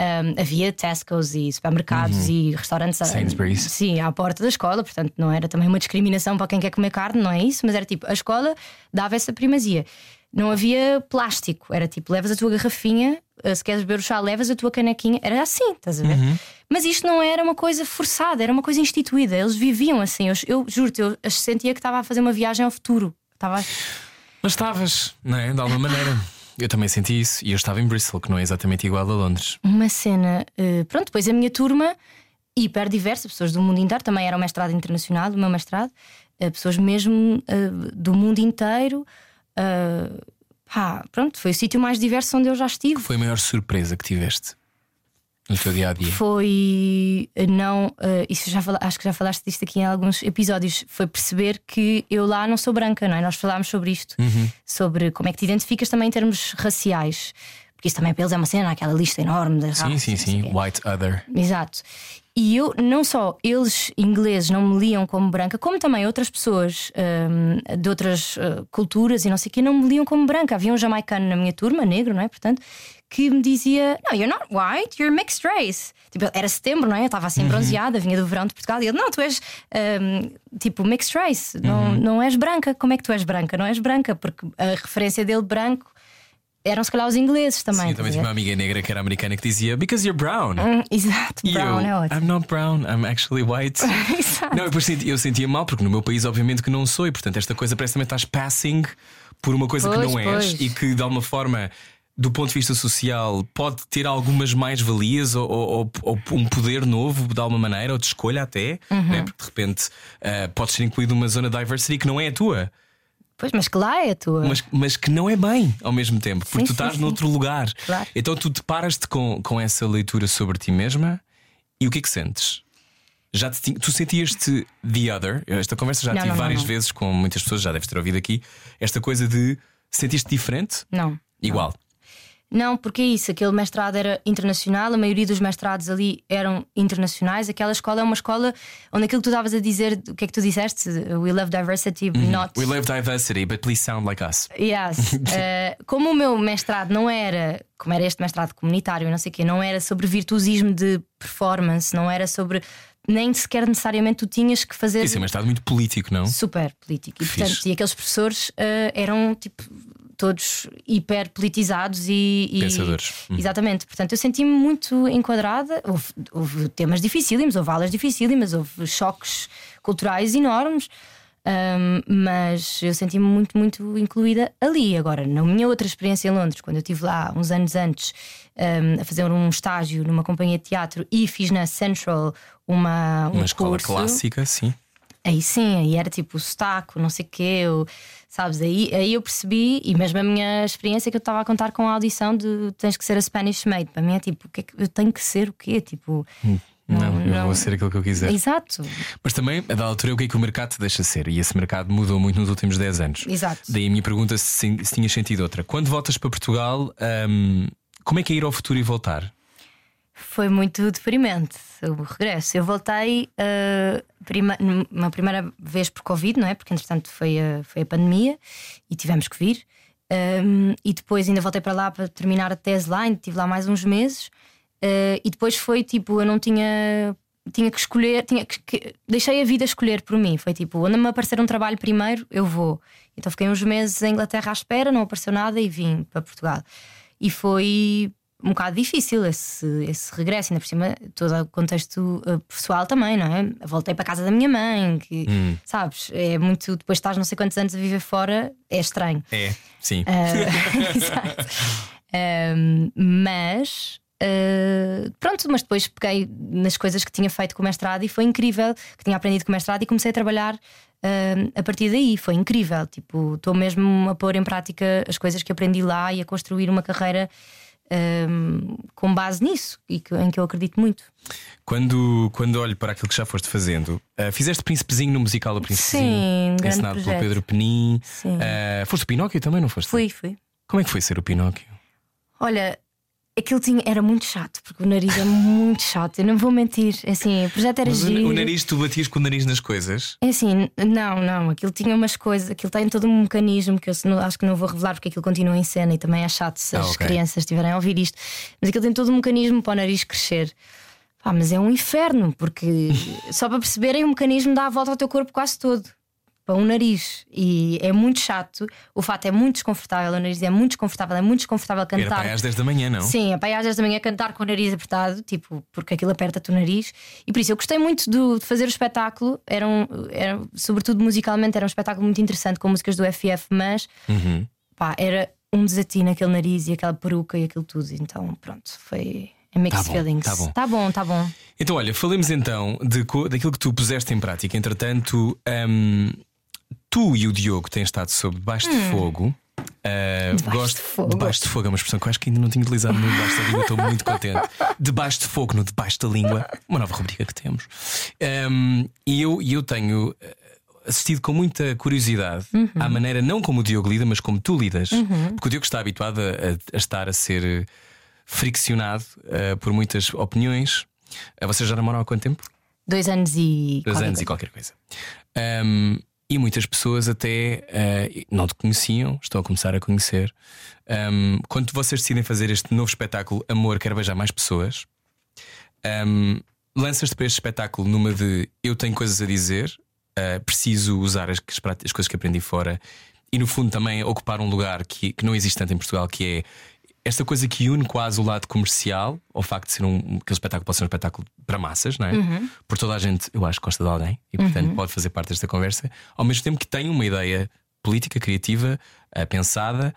Um, havia Tesco's e supermercados uhum. e restaurantes Sainsbury's. A, sim, à porta da escola, portanto não era também uma discriminação para quem quer comer carne, não é isso, mas era tipo, a escola dava essa primazia. Não havia plástico, era tipo, levas a tua garrafinha, se queres beber o chá, levas a tua canequinha, era assim, estás a ver? Uhum. Mas isto não era uma coisa forçada, era uma coisa instituída, eles viviam assim. Eu, eu juro-te, eu sentia que estava a fazer uma viagem ao futuro. Estava... Mas estavas, não é? De alguma maneira. Eu também senti isso e eu estava em Bristol, que não é exatamente igual a Londres. Uma cena. Uh, pronto, depois a minha turma, hiper diversa, pessoas do mundo inteiro, também era um mestrado internacional, o meu mestrado, uh, pessoas mesmo uh, do mundo inteiro. Uh, pá, pronto, foi o sítio mais diverso onde eu já estive. Que foi a maior surpresa que tiveste no teu dia a dia? Foi. Não. Uh, isso já fala, acho que já falaste disto aqui em alguns episódios. Foi perceber que eu lá não sou branca, não é? Nós falámos sobre isto, uhum. sobre como é que te identificas também em termos raciais. Porque isso também para eles é uma cena, aquela lista enorme das raças. Sim, sim, sim. White other. Exato. E eu, não só eles, ingleses, não me liam como branca, como também outras pessoas um, de outras uh, culturas e não sei o quê, não me liam como branca. Havia um jamaicano na minha turma, negro, não é? Portanto, que me dizia: "No, you're not white, you're mixed race." Tipo, era setembro, não é? Eu estava assim bronzeada, vinha do verão de Portugal. E ele: "Não, tu és um, tipo mixed race, não, não és branca. Como é que tu és branca? Não és branca." Porque a referência dele, branco, eram se calhar os ingleses também. Sim, eu também tinha uma amiga negra que era americana que dizia: "Because you're brown." Hum, exato, brown eu, é ótimo. "I'm not brown, I'm actually white." Exato. Não, depois eu sentia mal, porque no meu país, obviamente, que não sou. E portanto, esta coisa parece que também estás passing por uma coisa pois, que não és pois. E que de alguma forma, do ponto de vista social, pode ter algumas mais-valias ou, ou, ou um poder novo, de alguma maneira, ou de escolha até, uhum. né? Porque de repente uh, podes ser incluído numa zona diversity que não é a tua. Pois, mas que lá é a tua. Mas, mas que não é bem ao mesmo tempo, porque sim, tu estás sim, noutro sim. lugar. Claro. Então tu deparas-te com, com essa leitura sobre ti mesma e o que é que sentes? Já te, tu sentias-te the other? Esta conversa já não, tive não, várias não, não. vezes com muitas pessoas, já deves ter ouvido aqui. Esta coisa de sentiste diferente? Não. Igual. Não, porque é isso, aquele mestrado era internacional, a maioria dos mestrados ali eram internacionais. Aquela escola é uma escola onde aquilo que tu estavas a dizer, o que é que tu disseste? We love diversity, but mm-hmm. not. We love diversity, but please sound like us. Yes. uh, como o meu mestrado não era, como era este mestrado comunitário, não sei o quê, não era sobre virtuosismo de performance, não era sobre. Nem sequer necessariamente tu tinhas que fazer. Isso é um mestrado muito político, não? Super político. E, portanto, e aqueles professores uh, eram tipo. Todos hiper politizados e, e pensadores. Exatamente, portanto eu senti-me muito enquadrada. Houve, houve temas dificílimos, houve aulas dificílimas, houve choques culturais enormes, um, mas eu senti-me muito, muito incluída ali. Agora, na minha outra experiência em Londres, quando eu estive lá uns anos antes um, a fazer um estágio numa companhia de teatro e fiz na Central uma, um uma escola curso, clássica, sim. Aí sim, aí era tipo o sotaque, não sei o quê, eu, sabes? Aí, aí eu percebi, e mesmo a minha experiência que eu estava a contar com a audição de tens que ser a Spanish maid, para mim é tipo, o que é que eu tenho que ser o quê? Tipo, hum, não, não, eu não... vou ser aquilo que eu quiser. Exato. Mas também, a da altura, o que é que o mercado te deixa ser? E esse mercado mudou muito nos últimos dez anos. Exato. Daí a minha pergunta se, se tinhas sentido outra. Quando voltas para Portugal, hum, como é que é ir ao futuro e voltar? Foi muito deprimente o regresso. Eu voltei uh, prima, uma primeira vez por Covid, não é? Porque entretanto foi a, foi a pandemia e tivemos que vir. Um, e depois ainda voltei para lá para terminar a tese lá, ainda estive lá mais uns meses. Uh, e depois foi tipo: eu não tinha. Tinha que escolher, tinha que, que, deixei a vida escolher por mim. Foi tipo, onde me aparecer um trabalho primeiro, eu vou. Então fiquei uns meses em Inglaterra à espera, não apareceu nada e vim para Portugal. E foi. Um bocado difícil esse, esse regresso, ainda por cima todo o contexto uh, pessoal também, não é? Voltei para a casa da minha mãe, que hum. sabes, é muito. Depois estás não sei quantos anos a viver fora, é estranho. É, sim. Uh, exato. Um, mas Uh, pronto, mas depois peguei nas coisas que tinha feito com o mestrado e foi incrível, que tinha aprendido com o mestrado, e comecei a trabalhar uh, a partir daí. Foi incrível, tipo, estou mesmo a pôr em prática as coisas que aprendi lá e a construir uma carreira um, com base nisso, e que, em que eu acredito muito. Quando, quando olho para aquilo que já foste fazendo, uh, fizeste Principezinho no musical da Principezinho, sim, ensinado projeto. Pelo Pedro Penin. Uh, foste o Pinóquio também, não foste? Fui, fui. Como é que foi ser o Pinóquio? Olha, aquilo tinha, era muito chato, porque o nariz é muito chato, eu não vou mentir. Assim, o projeto era Mas giro. O nariz, tu batias com o nariz nas coisas? É assim, não, não, aquilo tinha umas coisas, aquilo tem todo um mecanismo que eu acho que não vou revelar, porque aquilo continua em cena e também é chato se ah, as okay. crianças estiverem a ouvir isto. Mas aquilo tem todo um mecanismo para o nariz crescer. Pá, mas é um inferno, porque só para perceberem, o mecanismo dá a volta ao teu corpo quase todo. Para um nariz, e é muito chato. O fato é muito desconfortável, o nariz é muito desconfortável, é muito desconfortável cantar. Era para às dez da manhã, não? Sim, é para às dez da manhã cantar com o nariz apertado, tipo, porque aquilo aperta-te o nariz. E por isso eu gostei muito do, de fazer o espetáculo. Era, um, era, sobretudo musicalmente, era um espetáculo muito interessante, com músicas do F F, mas uhum. pá, era um desatino aquele nariz e aquela peruca e aquilo tudo. Então, pronto, foi. Mixed tá feelings. Bom, tá, bom. tá bom, tá bom. Então, olha, falemos então de, daquilo que tu puseste em prática. Entretanto, um, tu e o Diogo têm estado sob Debaixo hum. de Fogo. Uh, debaixo gosto de fogo. Debaixo de Fogo é uma expressão que eu acho que ainda não tinha utilizado no Debaixo da Língua, estou muito contente. Debaixo de Fogo no Debaixo da Língua, uma nova rubrica que temos. Um, e eu, eu tenho assistido com muita curiosidade uhum. à maneira, não como o Diogo lida, mas como tu lidas. Uhum. Porque o Diogo está habituado a, a estar a ser friccionado uh, por muitas opiniões. uh, Vocês já namoram há quanto tempo? Dois anos e Dois anos coisa. e qualquer coisa. um, E muitas pessoas até uh, não te conheciam, estão a começar a conhecer. um, Quando vocês decidem fazer este novo espetáculo Amor, Quero Beijar Mais Pessoas, um, lanças-te para este espetáculo numa de eu tenho coisas a dizer, uh, preciso usar as, as coisas que aprendi fora, e no fundo também ocupar um lugar que, que não existe tanto em Portugal, que é esta coisa que une quase o lado comercial ao facto de ser um, que o espetáculo pode ser um espetáculo para massas, não é? Uhum. Por toda a gente, eu acho que gosta de alguém e, portanto, uhum. pode fazer parte desta conversa, ao mesmo tempo que tem uma ideia política, criativa, uh, pensada,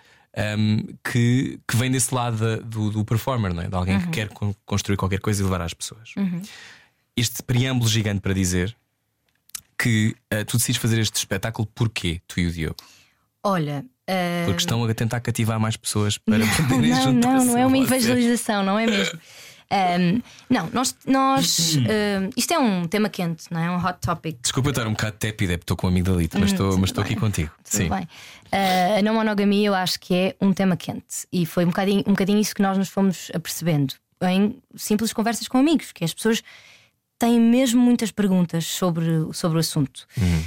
um, que, que vem desse lado de, do, do performer, não é? De alguém uhum. que quer con- construir qualquer coisa e levar às pessoas. Uhum. Este preâmbulo gigante para dizer que uh, tu decides fazer este espetáculo, porquê, tu e o Diogo? Olha. Porque estão a tentar cativar mais pessoas para poderem juntar-se. Não, não é uma evangelização, não é mesmo? um, não, nós. nós um, isto é um tema quente, não é? Um hot topic. Desculpa eu estar um bocado tépida, porque estou com amigdalite, mas estou, mas estou aqui contigo. Tudo Sim. bem. Uh, a não monogamia eu acho que é um tema quente. E foi um bocadinho, um bocadinho isso que nós nos fomos apercebendo em simples conversas com amigos, que as pessoas têm mesmo muitas perguntas sobre, sobre o assunto. Uhum.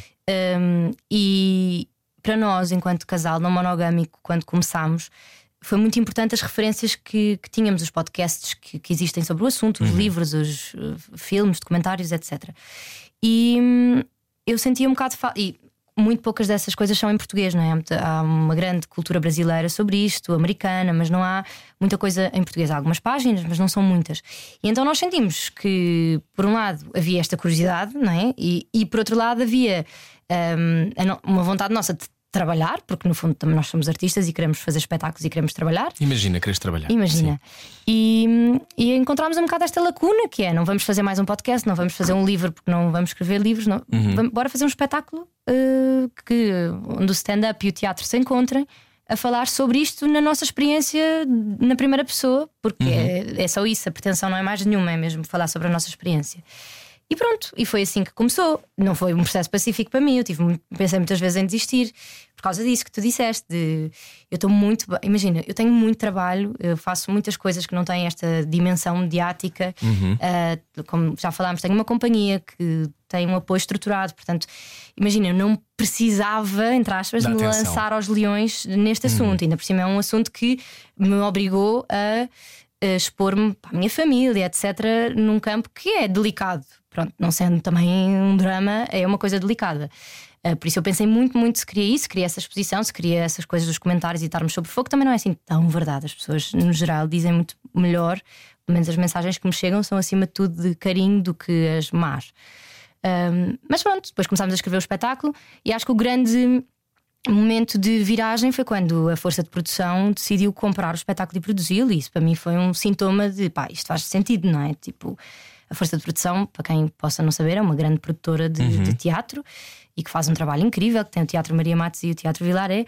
Um, e. Para nós, enquanto casal não monogâmico, quando começámos, foi muito importante as referências que, que tínhamos, os podcasts que, que existem sobre o assunto, os uhum. livros, os uh, filmes, documentários, etcétera. E hum, eu sentia um bocado fa- e muito poucas dessas coisas são em português, não é? Há uma grande cultura brasileira sobre isto, americana, mas não há muita coisa em português. Há algumas páginas, mas não são muitas. E então nós sentimos que, por um lado, havia esta curiosidade, não é? E, e por outro lado, havia um, uma vontade nossa de trabalhar, porque no fundo também nós somos artistas e queremos fazer espetáculos e queremos trabalhar. Imagina, queres trabalhar. Imagina. E, e encontramos um bocado esta lacuna que é: não vamos fazer mais um podcast, não vamos fazer um livro, porque não vamos escrever livros, não. Uhum. Vamos, bora fazer um espetáculo uh, que, onde o stand-up e o teatro se encontrem a falar sobre isto na nossa experiência na primeira pessoa, porque uhum. é, é só isso, a pretensão não é mais nenhuma, é mesmo falar sobre a nossa experiência. E pronto, e foi assim que começou. Não foi um processo pacífico para mim, eu tive, pensei muitas vezes em desistir por causa disso que tu disseste. De, eu estou muito. Imagina, eu tenho muito trabalho, eu faço muitas coisas que não têm esta dimensão mediática. Uhum. Uh, como já falámos, tenho uma companhia que tem um apoio estruturado, portanto, imagina, eu não precisava, entre aspas, Dá me atenção. lançar aos leões neste assunto. Uhum. Ainda por cima é um assunto que me obrigou a, a expor-me para a minha família, etcétera, num campo que é delicado. Pronto, não sendo também um drama, é uma coisa delicada. Uh, por isso eu pensei muito, muito se queria isso, se queria essa exposição, se queria essas coisas dos comentários e estarmos sobre fogo, também não é assim tão verdade. As pessoas, no geral, dizem muito melhor, pelo menos as mensagens que me chegam são acima de tudo de carinho do que as más. Um, mas pronto, depois começámos a escrever o espetáculo e acho que o grande O momento de viragem foi quando a Força de Produção decidiu comprar o espetáculo e produzi-lo, e isso para mim foi um sintoma de pá, isto faz sentido, não é? Tipo, a Força de Produção, para quem possa não saber, é uma grande produtora de, uhum. de teatro e que faz um trabalho incrível, que tem o Teatro Maria Matos e o Teatro Vila Auré.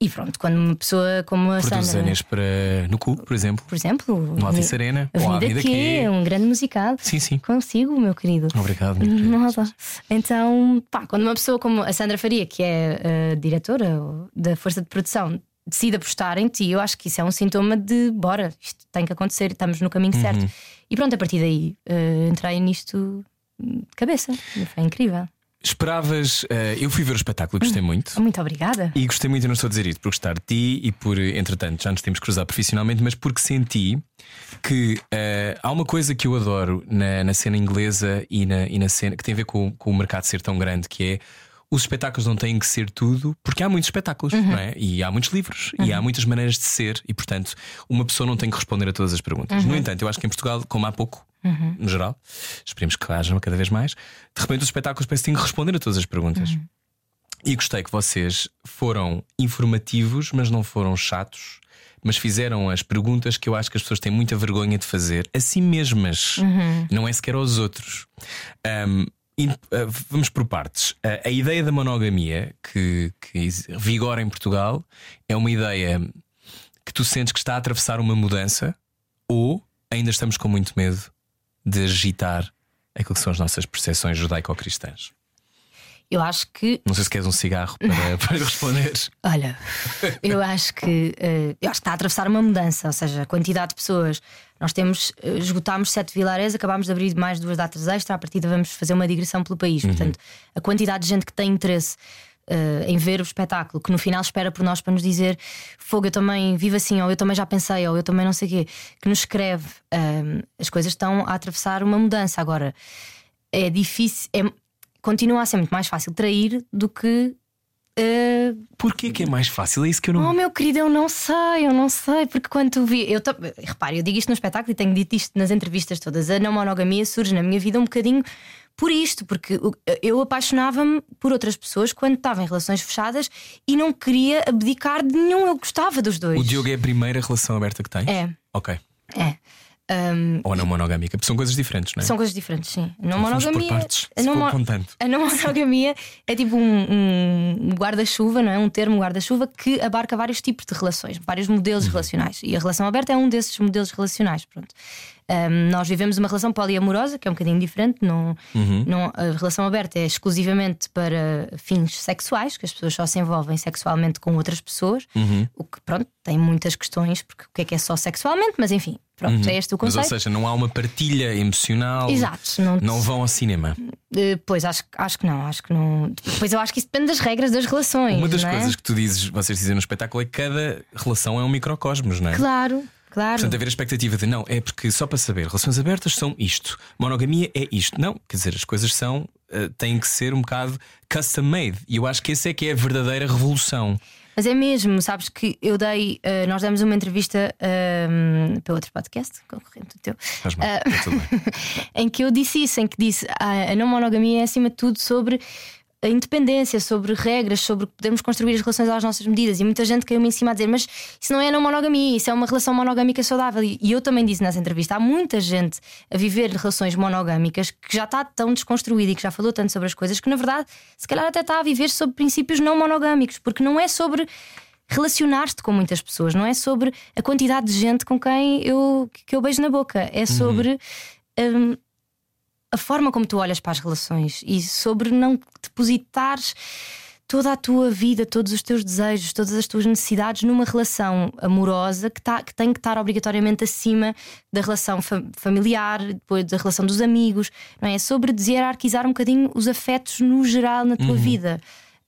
E pronto, quando uma pessoa como a Sandra Produz para no cu, por exemplo. Por exemplo, no Altice Arena, ou a Avenida Q, um grande musical. Sim, sim. Consigo, meu querido. Obrigado, meu querido. Nada. Então, pá, quando uma pessoa como a Sandra Faria, que é a diretora da Força de Produção, decide apostar em ti, eu acho que isso é um sintoma de bora, isto tem que acontecer, estamos no caminho certo. Uhum. E pronto, a partir daí uh, entrei nisto de cabeça. Foi incrível. Esperavas, uh, eu fui ver o espetáculo e gostei muito. Muito obrigada. E gostei muito, eu não estou a dizer isto por gostar de ti e por, entretanto, já nos temos cruzado profissionalmente, mas porque senti que uh, há uma coisa que eu adoro na, na cena inglesa e na, e na cena que tem a ver com, com o mercado ser tão grande, que é os espetáculos não têm que ser tudo, porque há muitos espetáculos, uhum. não é? E há muitos livros, uhum. e há muitas maneiras de ser, e portanto uma pessoa não tem que responder a todas as perguntas. Uhum. No entanto, eu acho que em Portugal, como há pouco, Uhum. no geral, esperemos que hajam cada vez mais, de repente os espetáculos parecem que têm que responder a todas as perguntas. Uhum. E gostei que vocês foram informativos, mas não foram chatos, mas fizeram as perguntas que eu acho que as pessoas têm muita vergonha de fazer a si mesmas, uhum. não é sequer aos outros. Um, e, uh, vamos por partes. Uh, a ideia da monogamia que, que vigora em Portugal é uma ideia que tu sentes que está a atravessar uma mudança, ou ainda estamos com muito medo de agitar aquilo que são as nossas percepções judaico-cristãs? Eu acho que... Não sei se queres um cigarro para, para responder. Olha, eu acho que uh, eu acho que está a atravessar uma mudança. Ou seja, a quantidade de pessoas. Nós temos, uh, esgotámos sete vilarés, acabámos de abrir mais duas datas extra. À partida vamos fazer uma digressão pelo país. Uhum. Portanto, a quantidade de gente que tem interesse Uh, em ver o espetáculo, que no final espera por nós para nos dizer fogo, eu também vivo assim, ou eu também já pensei, ou eu também não sei o quê, que nos escreve, uh, as coisas estão a atravessar uma mudança. Agora, é difícil, é, continua a ser muito mais fácil trair do que... Uh, Porquê que é mais fácil? É isso que eu não... Oh, meu querido, eu não sei, eu não sei. Porque quando tu vi... Eu to... Repare, eu digo isto no espetáculo e tenho dito isto nas entrevistas todas. A não monogamia surge na minha vida um bocadinho por isto, porque eu apaixonava-me por outras pessoas quando estava em relações fechadas e não queria abdicar de nenhum, eu gostava dos dois. O Diogo é a primeira relação aberta que tens? É. Ok. É. Um, Ou a não monogâmica, porque são coisas diferentes, não é? São coisas diferentes, sim. A não monogamia, a não, mo a não monogamia é tipo um, um guarda-chuva, não é? Um termo guarda-chuva que abarca vários tipos de relações, vários modelos uhum. relacionais. E a relação aberta é um desses modelos relacionais. Pronto. Um, nós vivemos uma relação poliamorosa, que é um bocadinho diferente. Não, uhum. não, a relação aberta é exclusivamente para fins sexuais, que as pessoas só se envolvem sexualmente com outras pessoas, uhum. o que, pronto, tem muitas questões, porque o que é que é só sexualmente, mas enfim, pronto, uhum. é este o conceito. Mas, ou seja, não há uma partilha emocional. Exato. Não, não vão ao cinema. Uh, pois, acho, acho que não, acho que não. Pois eu acho que isso depende das regras das relações. Uma das não coisas é? que tu dizes, vocês dizem no espetáculo, é que cada relação é um microcosmos, não é? Claro. Claro. Portanto, haver a expectativa de não, é porque só para saber, relações abertas são isto, monogamia é isto. Não, quer dizer, as coisas são, uh, têm que ser um bocado custom made. E eu acho que essa é que é a verdadeira revolução. Mas é mesmo, sabes que eu dei, uh, nós demos uma entrevista uh, para outro podcast, concorrente do teu, Faz mal, uh, é tudo bem. em que eu disse isso, em que disse ah, a não monogamia é acima de tudo sobre a independência, sobre regras, sobre podemos construir as relações às nossas medidas. E muita gente caiu-me em cima a dizer, mas isso não é não monogamia, isso é uma relação monogâmica saudável. E eu também disse nessa entrevista, há muita gente a viver relações monogâmicas que já está tão desconstruída e que já falou tanto sobre as coisas, que na verdade se calhar até está a viver sobre princípios não monogâmicos, porque não é sobre relacionar-te com muitas pessoas, não é sobre a quantidade de gente com quem eu, que eu beijo na boca, é sobre... Uhum. Um, a forma como tu olhas para as relações e sobre não depositares toda a tua vida, todos os teus desejos, todas as tuas necessidades numa relação amorosa que, tá, que tem que estar obrigatoriamente acima da relação fam familiar, depois da relação dos amigos, não é? Sobre deshierarquizar um bocadinho os afetos no geral na tua uhum. vida.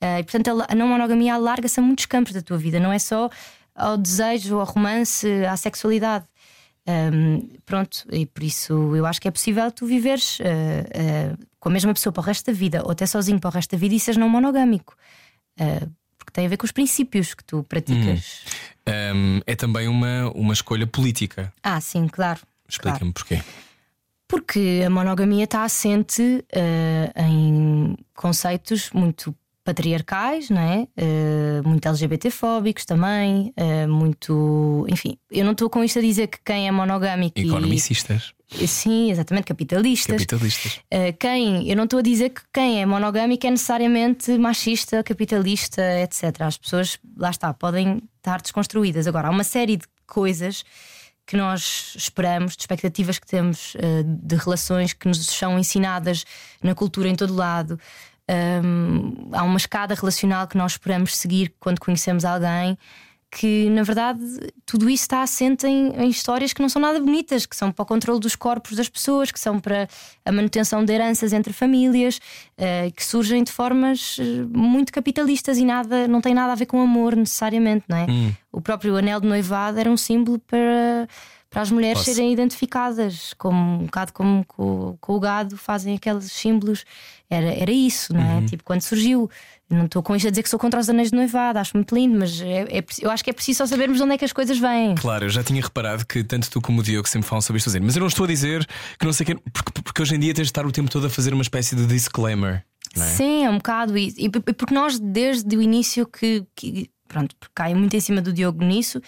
Uh, e portanto a não monogamia alarga-se a muitos campos da tua vida, não é só ao desejo, ao romance, à sexualidade. Um, pronto, e por isso eu acho que é possível tu viveres uh, uh, com a mesma pessoa para o resto da vida, ou até sozinho para o resto da vida, e seres não monogâmico, uh, porque tem a ver com os princípios que tu praticas. Hum. Um, é também uma, uma escolha política. Ah, sim, claro. Explica-me claro. porquê. Porque a monogamia está assente uh, em conceitos muito patriarcais, não é? Uh, muito L G B T fóbicos também, uh, muito. Enfim, eu não estou com isto a dizer que quem é monogâmico. Economicistas. E, sim, exatamente, capitalistas. Capitalistas. Uh, quem, eu não estou a dizer que quem é monogâmico é necessariamente machista, capitalista, etcétera. As pessoas, lá está, podem estar desconstruídas. Agora, há uma série de coisas que nós esperamos, de expectativas que temos, uh, de relações que nos são ensinadas na cultura em todo lado. Um, há uma escada relacional que nós esperamos seguir quando conhecemos alguém, que na verdade tudo isso está assente em, em histórias que não são nada bonitas, que são para o controle dos corpos das pessoas, que são para a manutenção de heranças entre famílias, uh, que surgem de formas muito capitalistas e nada, não tem nada a ver com amor necessariamente, não é? Hum. O próprio anel de noivado era um símbolo para, para as mulheres Posso. serem identificadas, como, um bocado como com, com o gado fazem aqueles símbolos. Era, era isso, não é? Uhum. Tipo, quando surgiu, não estou com isto a dizer que sou contra os anéis de noivado, acho muito lindo, mas é, é, eu acho que é preciso só sabermos de onde é que as coisas vêm. Claro, eu já tinha reparado que tanto tu como o Diogo sempre falam sobre isto, assim, mas eu não estou a dizer que não sei quem, porque, porque hoje em dia tens de estar o tempo todo a fazer uma espécie de disclaimer, não é? Sim, é um bocado isso. E, e porque nós, desde o início, que, que pronto, caio muito em cima do Diogo nisso.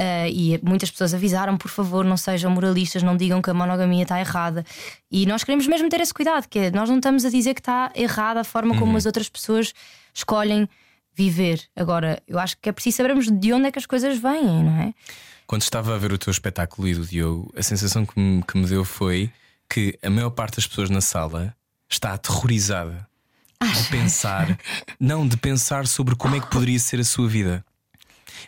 Uh, e muitas pessoas avisaram, por favor, não sejam moralistas, não digam que a monogamia está errada. E nós queremos mesmo ter esse cuidado, que é, nós não estamos a dizer que está errada a forma como uhum. as outras pessoas escolhem viver. Agora, eu acho que é preciso sabermos de onde é que as coisas vêm, não é? Quando estava a ver o teu espetáculo e do Diogo, a sensação que me, que me deu foi que a maior parte das pessoas na sala está aterrorizada de pensar, não, de pensar sobre como é que poderia ser a sua vida.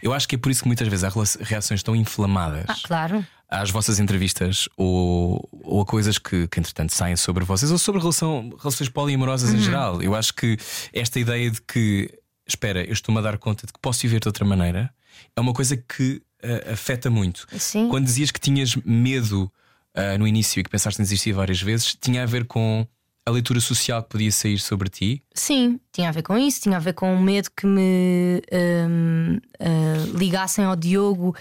Eu acho que é por isso que muitas vezes há reações tão inflamadas ah, claro. às vossas entrevistas ou, ou a coisas que, que entretanto saem sobre vocês ou sobre relação, relações poliamorosas uhum. em geral. Eu acho que esta ideia de que, espera, eu estou-me a dar conta de que posso viver de outra maneira, é uma coisa que uh, afeta muito. Sim. Quando dizias que tinhas medo uh, no início e que pensaste em desistir várias vezes, tinha a ver com a leitura social que podia sair sobre ti? Sim, tinha a ver com isso, tinha a ver com o medo que me um, uh, ligassem ao Diogo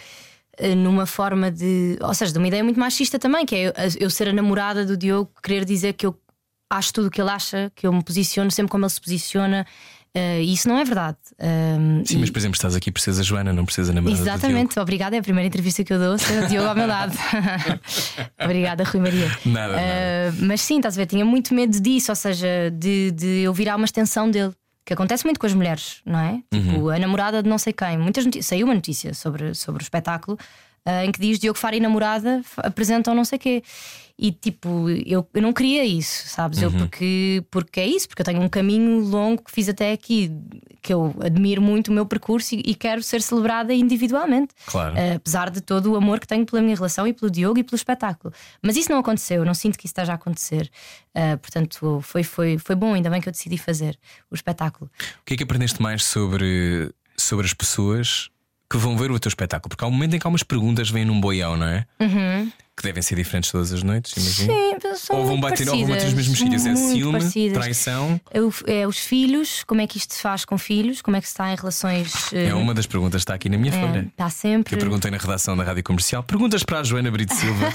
uh, numa forma de... Ou seja, de uma ideia muito machista também, que é eu, eu ser a namorada do Diogo, querer dizer que eu acho tudo o que ele acha, que eu me posiciono sempre como ele se posiciona. Uh, isso não é verdade. Um, Sim, e... mas por exemplo, estás aqui, precisa Joana, não precisa namorar. Exatamente, obrigada, é a primeira entrevista que eu dou, ser o Diogo ao meu lado. Obrigada, Rui Maria. Nada, uh, nada. Mas sim, estás a ver, tinha muito medo disso, ou seja, de, de eu virar uma extensão dele, que acontece muito com as mulheres, não é? Tipo, uhum. a namorada de não sei quem. Muitas notícias, saiu uma notícia sobre, sobre o espetáculo uh, em que diz Diogo Faro e namorada apresentam não sei quê. E tipo, eu, eu não queria isso, sabes? Uhum. Eu porque, porque é isso, porque eu tenho um caminho longo que fiz até aqui, que eu admiro muito o meu percurso e, e quero ser celebrada individualmente, claro. uh, apesar de todo o amor que tenho pela minha relação e pelo Diogo e pelo espetáculo. Mas isso não aconteceu, eu não sinto que isso esteja a acontecer. uh, Portanto, foi, foi, foi bom, ainda bem que eu decidi fazer o espetáculo. O que é que aprendeste mais sobre, sobre as pessoas que vão ver o teu espetáculo? Porque há um momento em que há umas perguntas que vêm num boião, não é? Uhum. Que devem ser diferentes todas as noites, imagino. Sim, são ou vão bater, ou vão bater nos mesmos filhos. É ciúme, parecidas. Traição. É, é os filhos, como é que isto se faz com filhos, como é que se está em relações. Uh... É uma das perguntas que está aqui na minha é, folha. Está sempre. Que eu perguntei na redação da Rádio Comercial. Perguntas para a Joana Brito Silva,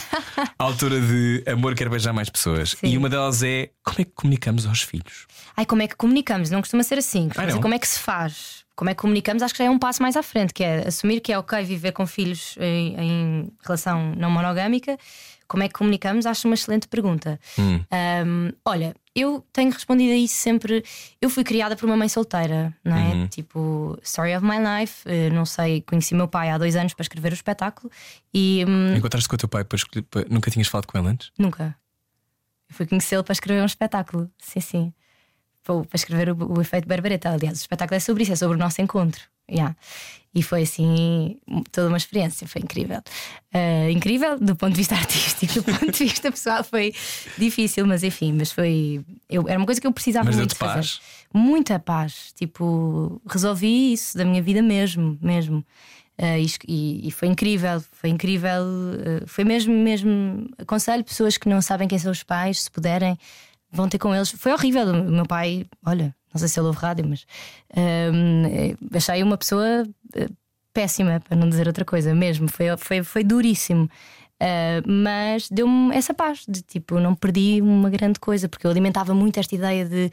autora de Amor, Quero Beijar Mais Pessoas. Sim. E uma delas é: como é que comunicamos aos filhos? Ai, como é que comunicamos? Não costuma ser assim. Ai, dizer, como é que se faz? Como é que comunicamos? Acho que já é um passo mais à frente, que é assumir que é ok viver com filhos em, em relação não monogâmica. Como é que comunicamos? Acho uma excelente pergunta. Hum. Um, olha, eu tenho respondido a isso sempre. Eu fui criada por uma mãe solteira, não é? Uhum. Tipo, story of my life. Eu não sei, conheci meu pai há dois anos para escrever o espetáculo e... Um... Encontraste com o teu pai para escolher... Nunca tinhas falado com ele antes? Nunca. Eu fui conhecê-lo para escrever um espetáculo. Sim, sim. Para escrever o, o Efeito Berbereta. Aliás, o espetáculo é sobre isso, é sobre o nosso encontro. yeah. E foi assim toda uma experiência, foi incrível. uh, Incrível do ponto de vista artístico. Do ponto de vista pessoal foi difícil, mas enfim, mas foi eu, era uma coisa que eu precisava mas muito fazer. Paz. Muita paz, tipo, resolvi isso da minha vida mesmo, mesmo. Uh, e, e foi incrível, foi incrível. uh, Foi mesmo, mesmo. Aconselho pessoas que não sabem quem são os pais, se puderem, vão ter com eles. Foi horrível. O meu pai, olha, não sei se ele ouve rádio, mas hum, achei uma pessoa péssima, para não dizer outra coisa mesmo. Foi, foi, foi duríssimo. Uh, mas deu-me essa paz de tipo, eu não perdi uma grande coisa, porque eu alimentava muito esta ideia de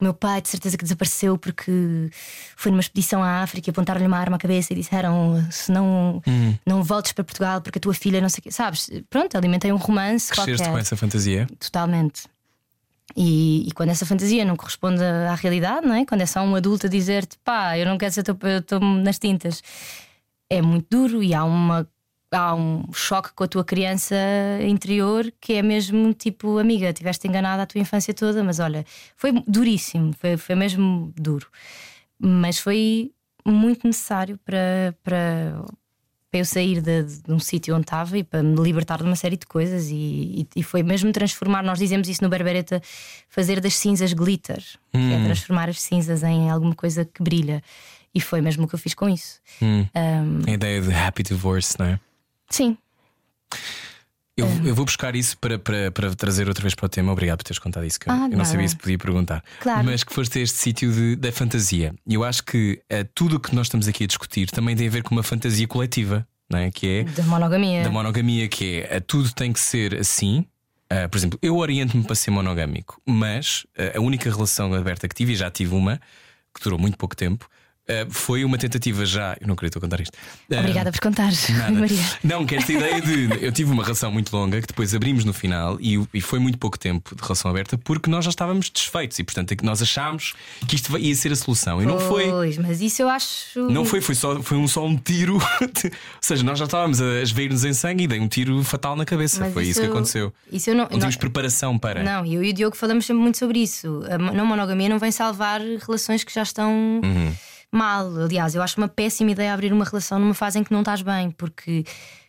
o meu pai de certeza que desapareceu porque foi numa expedição à África e apontaram-lhe uma arma à cabeça e disseram: se não, hum. não voltes para Portugal porque a tua filha não sei o quê, sabes? Pronto, alimentei um romance. Cresceste com essa fantasia? Totalmente. E, e quando essa fantasia não corresponde à realidade, não é? Quando é só um adulto a dizer-te: pá, eu não quero ser teu, eu estou nas tintas, é muito duro e há uma. Há um choque com a tua criança interior que é mesmo tipo: amiga, tiveste enganada a tua infância toda, mas olha, foi duríssimo, foi, foi mesmo duro. Mas foi muito necessário para, para, para eu sair de, de um sítio onde estava e para me libertar de uma série de coisas. E, e, e foi mesmo transformar, nós dizemos isso no Berbereta, fazer das cinzas glitter, hum. que é transformar as cinzas em alguma coisa que brilha. E foi mesmo o que eu fiz com isso. Hum. Um... A ideia de happy divorce, não é? Sim. Eu, eu vou buscar isso para, para, para trazer outra vez para o tema. Obrigado por teres contado isso, que ah, eu não, não sabia se podia perguntar. Claro. Mas que foste a este sítio da fantasia. E eu acho que é, tudo o que nós estamos aqui a discutir também tem a ver com uma fantasia coletiva, não é? Que é da monogamia. Da monogamia, que é, é tudo tem que ser assim. Uh, por exemplo, eu oriento-me para ser monogâmico, mas uh, a única relação aberta que tive, e já tive uma, que durou muito pouco tempo. Uh, foi uma tentativa já. Eu não queria estou a contar isto. Obrigada uh, por contares, Maria. Não, que esta ideia de. Eu tive uma relação muito longa que depois abrimos no final e, e foi muito pouco tempo de relação aberta porque nós já estávamos desfeitos e, portanto, nós achámos que isto ia ser a solução. E pois, não foi. Mas isso eu acho. Não foi, foi só, foi um, só um tiro. De, ou seja, nós já estávamos a esvair-nos em sangue e dei um tiro fatal na cabeça. Mas foi isso, isso que aconteceu. Isso eu não, não tivemos preparação para. Não, eu e o Diogo falamos sempre muito sobre isso. A não monogamia não vem salvar relações que já estão. Uhum. Mal, aliás, eu acho uma péssima ideia abrir uma relação numa fase em que não estás bem, porque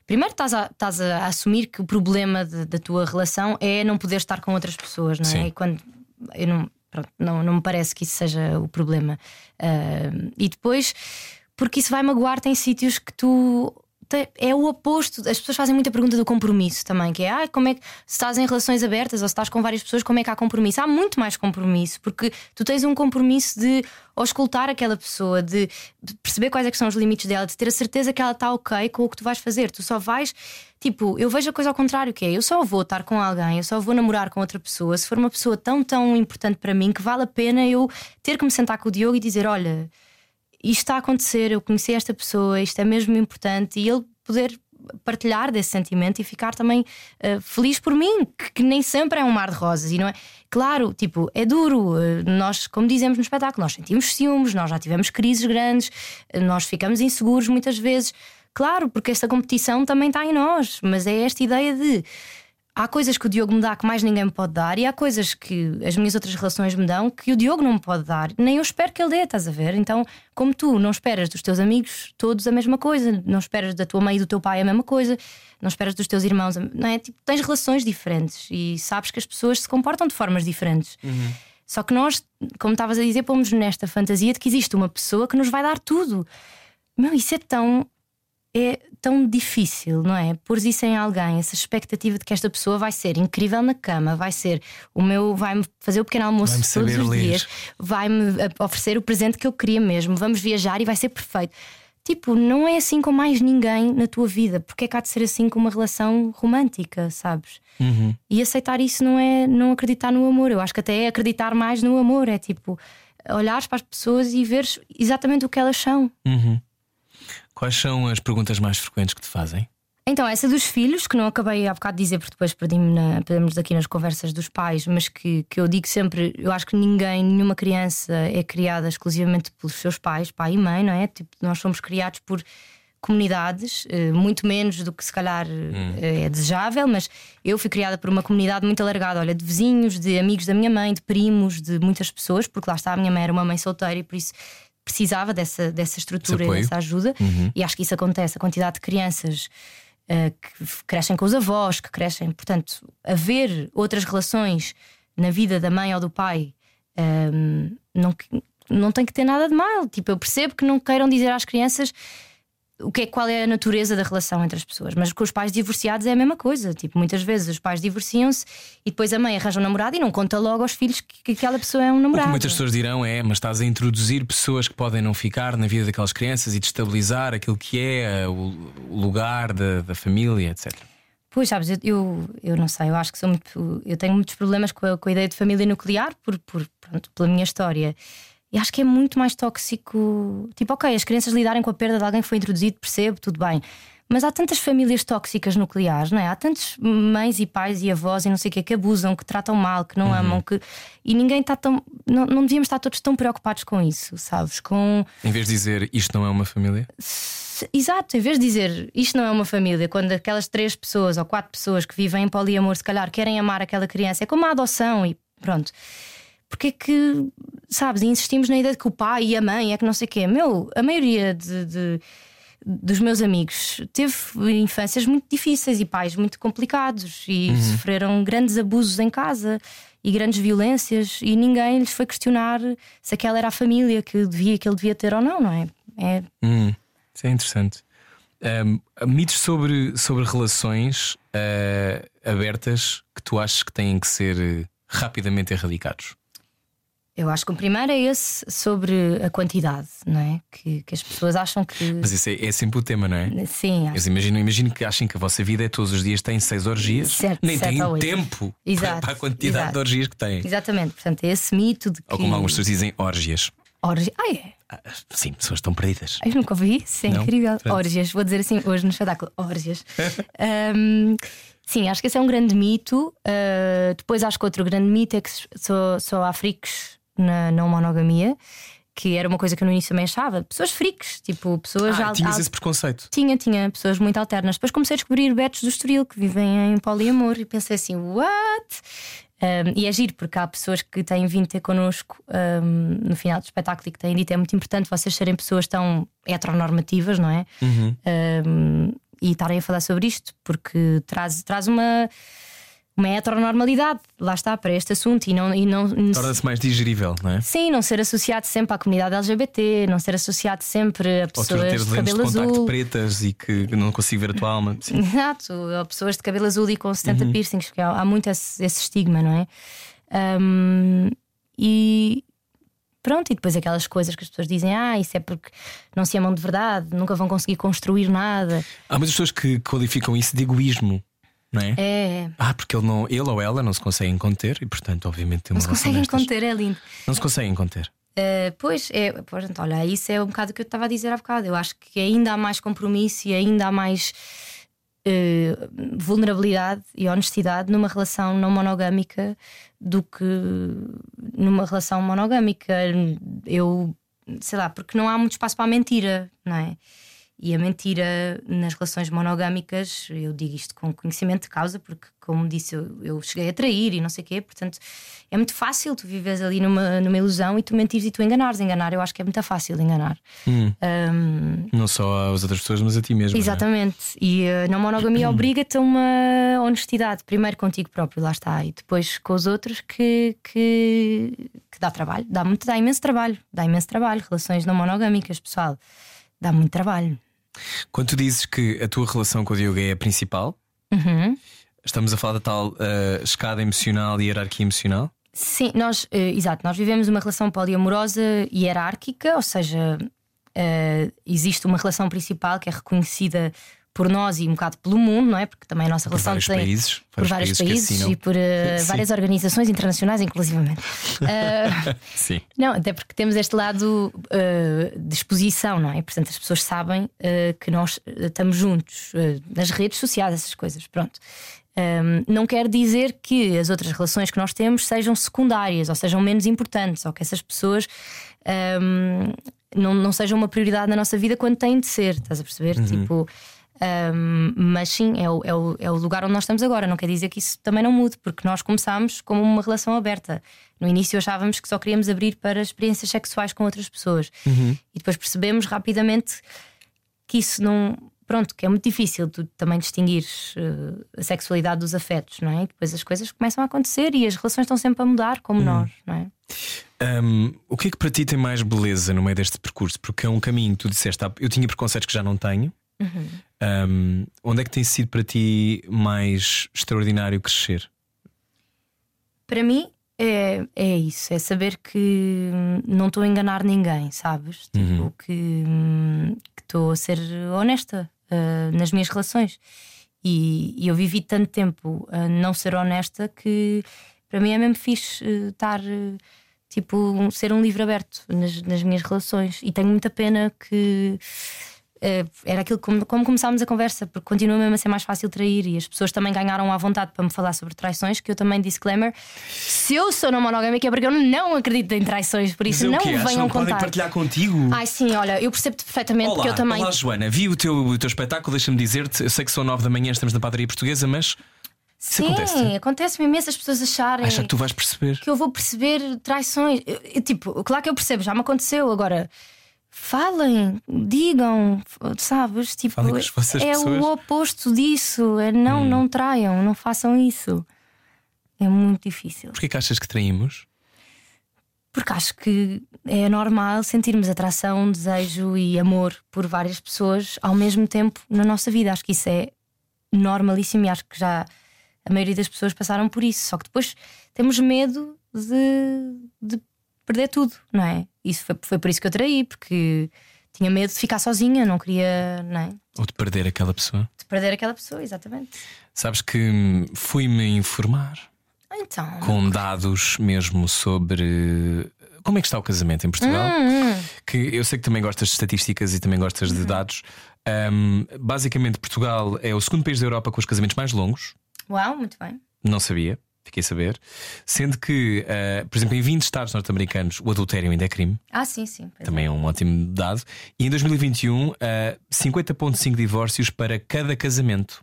primeiro estás a, estás a assumir que o problema de, da tua relação é não poder estar com outras pessoas, não é? Sim. E quando eu não, pronto, não, não me parece que isso seja o problema. Uh, e depois, porque isso vai magoar-te em sítios que tu. É o oposto. As pessoas fazem muita pergunta do compromisso também, que é ah, como é que se estás em relações abertas ou se estás com várias pessoas, como é que há compromisso? Há muito mais compromisso, porque tu tens um compromisso de auscultar aquela pessoa, de perceber quais é que são os limites dela, de ter a certeza que ela está ok com o que tu vais fazer. Tu só vais, tipo, eu vejo a coisa ao contrário, que é eu só vou estar com alguém, eu só vou namorar com outra pessoa se for uma pessoa tão, tão importante para mim que vale a pena eu ter que me sentar com o Diogo e dizer: olha, isto está a acontecer, eu conheci esta pessoa, isto é mesmo importante. E ele poder partilhar desse sentimento e ficar também uh, feliz por mim, que, que nem sempre é um mar de rosas. E não é, claro, tipo, é duro. Nós, como dizemos no espetáculo, nós sentimos ciúmes, nós já tivemos crises grandes, nós ficamos inseguros muitas vezes. Claro, porque esta competição também está em nós. Mas é esta ideia de... Há coisas que o Diogo me dá que mais ninguém me pode dar, e há coisas que as minhas outras relações me dão que o Diogo não me pode dar, nem eu espero que ele dê, estás a ver? Então, como tu não esperas dos teus amigos todos a mesma coisa, não esperas da tua mãe e do teu pai a mesma coisa, não esperas dos teus irmãos, não é? Tipo, tens relações diferentes e sabes que as pessoas se comportam de formas diferentes. Uhum. Só que nós, como estavas a dizer, pomos nesta fantasia de que existe uma pessoa que nos vai dar tudo. Meu, isso é tão... É tão difícil, não é? Pôr isso em alguém, essa expectativa de que esta pessoa vai ser incrível na cama, vai ser o meu, vai-me fazer o pequeno almoço todos os dias, vai-me oferecer o presente que eu queria mesmo, vamos viajar e vai ser perfeito. Tipo, não é assim com mais ninguém na tua vida. Porque é que há de ser assim com uma relação romântica, sabes? Uhum. E aceitar isso não é não acreditar no amor. Eu acho que até é acreditar mais no amor. É tipo, olhares para as pessoas e veres exatamente o que elas são. Uhum. Quais são as perguntas mais frequentes que te fazem? Então, essa dos filhos, que não acabei há bocado de dizer, porque depois perdi-me na, perdemos aqui nas conversas dos pais, mas que, que eu digo sempre: eu acho que ninguém, nenhuma criança é criada exclusivamente pelos seus pais, pai e mãe, não é? Tipo, nós somos criados por comunidades, muito menos do que se calhar hum. é desejável, mas eu fui criada por uma comunidade muito alargada, olha, de vizinhos, de amigos da minha mãe, de primos, de muitas pessoas, porque lá está, a minha mãe era uma mãe solteira e por isso precisava dessa, dessa estrutura e dessa ajuda. Uhum. E acho que isso acontece, a quantidade de crianças uh, que crescem com os avós, que crescem, portanto, haver outras relações na vida da mãe ou do pai um, não, não tem que ter nada de mal. Tipo, eu percebo que não queiram dizer às crianças o que é, qual é a natureza da relação entre as pessoas, mas com os pais divorciados é a mesma coisa. Tipo, muitas vezes os pais divorciam-se e depois a mãe arranja um namorado e não conta logo aos filhos que, que aquela pessoa é um namorado. O que muitas pessoas dirão é: mas estás a introduzir pessoas que podem não ficar na vida daquelas crianças e destabilizar aquilo que é o lugar da, da família, etcétera. Pois, sabes, eu, eu, eu não sei, eu acho que sou muito. Eu tenho muitos problemas com a, com a ideia de família nuclear por, por, pronto, pela minha história. E acho que é muito mais tóxico. Tipo, ok, as crianças lidarem com a perda de alguém que foi introduzido, percebo, tudo bem. Mas há tantas famílias tóxicas nucleares, não é? Há tantos mães e pais e avós e não sei o que que abusam, que tratam mal, que não uhum. amam, que... E ninguém está tão... Não, não devíamos estar todos tão preocupados com isso, sabes? Com... Em vez de dizer isto não é uma família? Exato, em vez de dizer isto não é uma família, quando aquelas três pessoas ou quatro pessoas que vivem em poliamor, se calhar querem amar aquela criança, é como a adoção e pronto. Porque é que, sabes, insistimos na ideia de que o pai e a mãe é que não sei o quê. Meu, a maioria de... de... dos meus amigos teve infâncias muito difíceis e pais muito complicados e uhum. sofreram grandes abusos em casa e grandes violências e ninguém lhes foi questionar se aquela era a família que, devia, que ele devia ter ou não, não é? é... Hum, isso é interessante. Um, mitos sobre, sobre relações uh, abertas que tu achas que têm que ser rapidamente erradicados? Eu acho que o primeiro é esse sobre a quantidade, não é? Que, que as pessoas acham que... Mas esse é, é sempre o tema, não é? Sim, acho. Imagino, imagino que achem que a vossa vida é todos os dias, têm seis orgias, certo, nem têm tempo exato, para a quantidade exato. de orgias que têm. Exatamente, portanto é esse mito de que... Ou como algumas pessoas dizem, orgias. Orgias, ah é? Ah, sim, pessoas estão perdidas. Eu nunca ouvi isso, é não? incrível. Pronto. Orgias, vou dizer assim hoje no espetáculo, orgias. um... Sim, acho que esse é um grande mito. uh, Depois acho que outro grande mito é que só, só há freaks na não monogamia, que era uma coisa que eu no início também achava. Pessoas freaks, tipo pessoas... Ah, al- tinhas al- esse preconceito? Tinha, tinha, pessoas muito alternas. Depois comecei a descobrir betos do Estoril que vivem em poliamor e pensei assim, what? Um, e é giro, porque há pessoas que têm vindo ter connosco um, no final do espetáculo e que têm dito, é muito importante vocês serem pessoas tão heteronormativas, não é? Uhum. Um, e estarem a falar sobre isto, porque traz, traz uma, uma heteronormalidade, lá está, para este assunto e não, e não, torna-se mais digerível, não é? Sim, não ser associado sempre à comunidade L G B T, não ser associado sempre a pessoas de cabelo azul. Ou ter lentes de contacto pretas e que não consigo ver a tua alma. Sim. Exato, ou pessoas de cabelo azul e com setenta uhum. piercings, porque há, há muito esse, esse estigma, não é? Um, e... Pronto, e depois aquelas coisas que as pessoas dizem, ah, isso é porque não se amam de verdade, nunca vão conseguir construir nada. Há muitas pessoas que qualificam isso de egoísmo, não é? É. Ah, porque ele, não, ele ou ela não se conseguem conter e, portanto, obviamente, tem uma relação. Não se conseguem conter, é lindo. Não se conseguem conter. Uh, pois, é, portanto, olha, isso é um bocado o que eu estava a dizer há bocado. Eu acho que ainda há mais compromisso e ainda há mais uh, vulnerabilidade e honestidade numa relação não monogâmica do que numa relação monogâmica. Eu sei lá, porque não há muito espaço para a mentira, não é? E a mentira nas relações monogâmicas, eu digo isto com conhecimento de causa, porque, como disse, eu, eu cheguei a trair e não sei o quê, portanto é muito fácil tu vives ali numa, numa ilusão e tu mentires e tu enganares. Enganar, eu acho que é muito fácil enganar. Hum. Um... Não só às outras pessoas, mas a ti mesmo. Exatamente. Não é? E uh, na monogamia obriga-te a uma honestidade, primeiro contigo próprio, lá está, e depois com os outros, que, que, que dá trabalho, dá, muito, dá imenso trabalho, dá imenso trabalho. Relações não monogâmicas, pessoal, dá muito trabalho. Quando tu dizes que a tua relação com o Diogo é a principal, uhum. estamos a falar da tal uh, escada emocional e hierarquia emocional? Sim, nós, uh, exato, nós vivemos uma relação poliamorosa e hierárquica, ou seja, uh, existe uma relação principal que é reconhecida por nós e um bocado pelo mundo, não é? Porque também a nossa por relação vários tem países, por vários países, países e por uh, várias organizações internacionais, inclusivamente. Uh, Sim. Não, até porque temos este lado uh, de exposição, não é? Portanto, as pessoas sabem uh, que nós estamos juntos uh, nas redes sociais, essas coisas. Pronto. Um, não quer dizer que as outras relações que nós temos sejam secundárias ou sejam menos importantes, ou que essas pessoas um, não, não sejam uma prioridade na nossa vida quando têm de ser, estás a perceber? Uhum. Tipo. Um, mas sim, é o, é, o, é o lugar onde nós estamos agora. Não quer dizer que isso também não mude, porque nós começámos como uma relação aberta. No início achávamos que só queríamos abrir para experiências sexuais com outras pessoas. Uhum. E depois percebemos rapidamente que isso não... Pronto, que é muito difícil tu também distinguires uh, a sexualidade dos afetos, não é? E depois as coisas começam a acontecer e as relações estão sempre a mudar, como uhum. nós, não é? Um, o que é que para ti tem mais beleza no meio deste percurso? Porque é um caminho, tu disseste, eu tinha preconceitos que já não tenho. Uhum. Um, onde é que tem sido para ti mais extraordinário crescer? Para mim é, é isso, é saber que não estou a enganar ninguém, sabes? Uhum. Tipo, que estou a ser honesta uh, nas minhas relações E, e eu vivi tanto tempo a não ser honesta que para mim é mesmo fixe uh, estar, uh, tipo, um, ser um livro aberto nas, nas minhas relações. E tenho muita pena que uh, era aquilo como, como começámos a conversa, porque continua mesmo a ser mais fácil trair. E as pessoas também ganharam à vontade para me falar sobre traições, que eu também, disclaimer, se eu sou não monogâmica é porque eu não acredito em traições. Por isso não me venham não contar. Podem partilhar contigo? Ai sim, olha, eu percebo-te perfeitamente. Olá, porque eu também... Olá Joana, vi o teu, o teu espetáculo, deixa-me dizer-te. Eu sei que são nove da manhã, estamos na padaria portuguesa, mas... Sim, acontece-me acontece imenso as pessoas acharem... Acha que tu vais perceber? Que eu vou perceber traições. Eu, eu, tipo, claro que eu percebo, já me aconteceu. Agora, falem, digam, sabes? Tipo, falem com as vossas pessoas. É o oposto disso. É não, hum. não traiam, não façam isso. É muito difícil. Porquê que achas que traímos? Porque acho que é normal sentirmos atração, desejo e amor por várias pessoas ao mesmo tempo na nossa vida. Acho que isso é normalíssimo e acho que já... A maioria das pessoas passaram por isso. Só que depois temos medo de, de perder tudo, não é? Isso foi, foi por isso que eu traí, porque tinha medo de ficar sozinha, não queria, não é? Ou de perder aquela pessoa. De perder aquela pessoa, exatamente. Sabes que fui-me informar então, com dados mesmo sobre como é que está o casamento em Portugal. Hum, hum. Que eu sei que também gostas de estatísticas e também gostas hum. de dados. um, Basicamente Portugal é o segundo país da Europa com os casamentos mais longos. Uau, muito bem. Não sabia, fiquei a saber. Sendo que, uh, por exemplo, em vinte estados norte-americanos o adultério ainda é crime. Ah, sim, sim. Também é. é um ótimo dado. E em dois mil e vinte e um, uh, cinquenta vírgula cinco divórcios para cada casamento.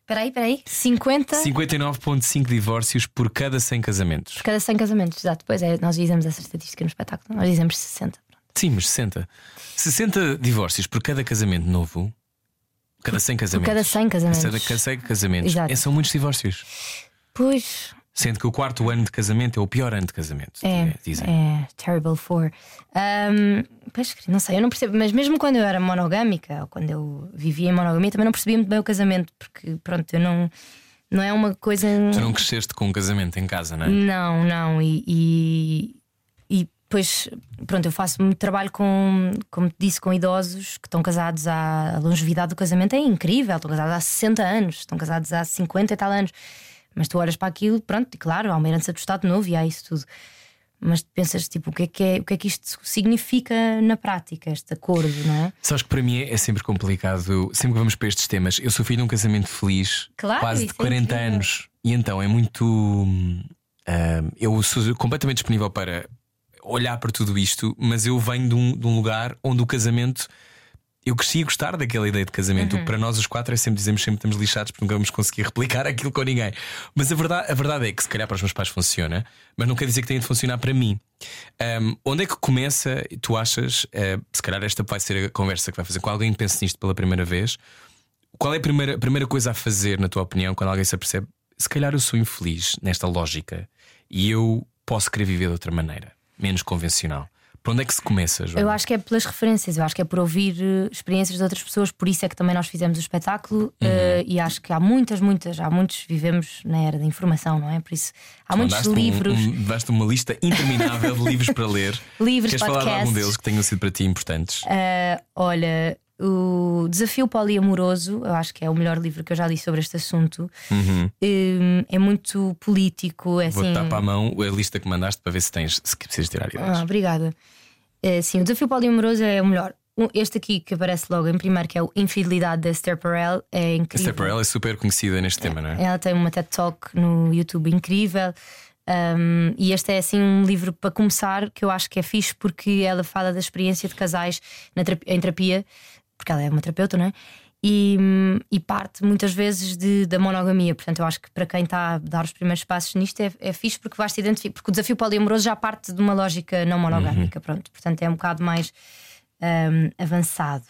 Espera aí, espera aí. cinquenta... cinquenta e nove vírgula cinco divórcios por cada cem casamentos. Por cada cem casamentos, exato. Pois é, nós dizemos essa estatística no espetáculo. Nós dizemos sessenta. Pronto. Sim, mas sessenta. sessenta divórcios por cada casamento novo. Cada cem casamentos. Cada cem casamentos. Cada cem casamentos. Exato. São muitos divórcios. Pois. Sendo que o quarto ano de casamento é o pior ano de casamento. É, dizem. É, terrible four. Um, pois, não sei, eu não percebo. Mas mesmo quando eu era monogâmica, ou quando eu vivia em monogamia, também não percebia muito bem o casamento, porque, pronto, eu não. Não é uma coisa. Tu não cresceste com um casamento em casa, não é? Não, não. E. e... Depois, pronto, eu faço muito trabalho com, como te disse, com idosos que estão casados à... A longevidade do casamento é incrível. Estão casados há sessenta anos, estão casados há cinquenta e tal anos. Mas tu olhas para aquilo, pronto, e claro, há uma herança do Estado Novo e há isso tudo. Mas tu pensas, tipo, o que é que, é, o que, é que isto significa na prática, este acordo, não é? Sabes que para mim é sempre complicado, sempre que vamos para estes temas. Eu sou filho de um casamento feliz, claro, quase de quarenta é anos. E então é muito... Hum, eu sou completamente disponível para... olhar para tudo isto, mas eu venho de um, de um lugar onde o casamento... Eu cresci a gostar daquela ideia de casamento. Uhum. Para nós os quatro é sempre, dizemos sempre, estamos lixados porque nunca vamos conseguir replicar aquilo com ninguém. Mas a verdade, a verdade é que se calhar para os meus pais funciona, mas não quer dizer que tenha de funcionar para mim. um, Onde é que começa, tu achas, uh, se calhar esta vai ser a conversa que vai fazer com alguém que pense nisto pela primeira vez. Qual é a primeira, a primeira coisa a fazer, na tua opinião, quando alguém se apercebe, se calhar eu sou infeliz nesta lógica e eu posso querer viver de outra maneira, menos convencional? Por onde é que se começa, João? Eu acho que é pelas referências, eu acho que é por ouvir experiências de outras pessoas. Por isso é que também nós fizemos o espetáculo. Uhum. uh, E acho que há muitas, muitas há muitos, vivemos na era da informação, não é? Por isso há muitos livros. Daste um, um, uma lista interminável de livros para ler. Livros, queres podcasts. Falar de algum deles que tenham sido para ti importantes? uh, Olha, O Desafio Poliamoroso, eu acho que é o melhor livro que eu já li sobre este assunto. Uhum. É muito político. É Vou-te assim... dar para a mão a lista que mandaste para ver se tens, se precisas tirar ideias. Ah, obrigada. É, sim, o Desafio Poliamoroso é o melhor. Este aqui que aparece logo em primeiro, que é o Infidelidade da Esther Perel, é incrível. A Esther Perel é super conhecida neste tema, não é? Ela tem uma TED Talk no YouTube incrível. Um, e este é assim um livro para começar que eu acho que é fixe, porque ela fala da experiência de casais na terapia, em terapia, porque ela é uma terapeuta, não é? E, e parte muitas vezes de, da monogamia. Portanto, eu acho que para quem está a dar os primeiros passos nisto é, é fixe, porque vais-te identificar. Porque o Desafio Poliamoroso já parte de uma lógica não monogâmica. Uhum. Pronto, portanto é um bocado mais um, avançado.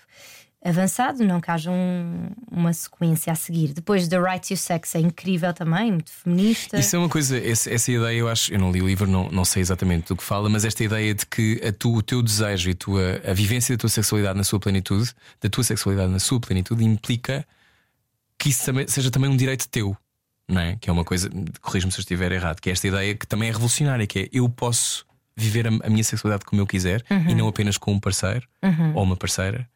Avançado, não que haja um, uma sequência a seguir. Depois, The Right to Sex é incrível também, muito feminista. Isso é uma coisa, essa, essa ideia, eu acho. Eu não li o livro, não, não sei exatamente do que fala, mas esta ideia de que a tu, o teu desejo e a, tua, a vivência da tua sexualidade na sua plenitude, da tua sexualidade na sua plenitude, implica que isso também, seja também um direito teu, não é? Que é uma coisa, corrijo-me se eu estiver errado, que é esta ideia que também é revolucionária, que é eu posso viver a, a minha sexualidade como eu quiser. Uhum. E não apenas com um parceiro. Uhum. Ou uma parceira.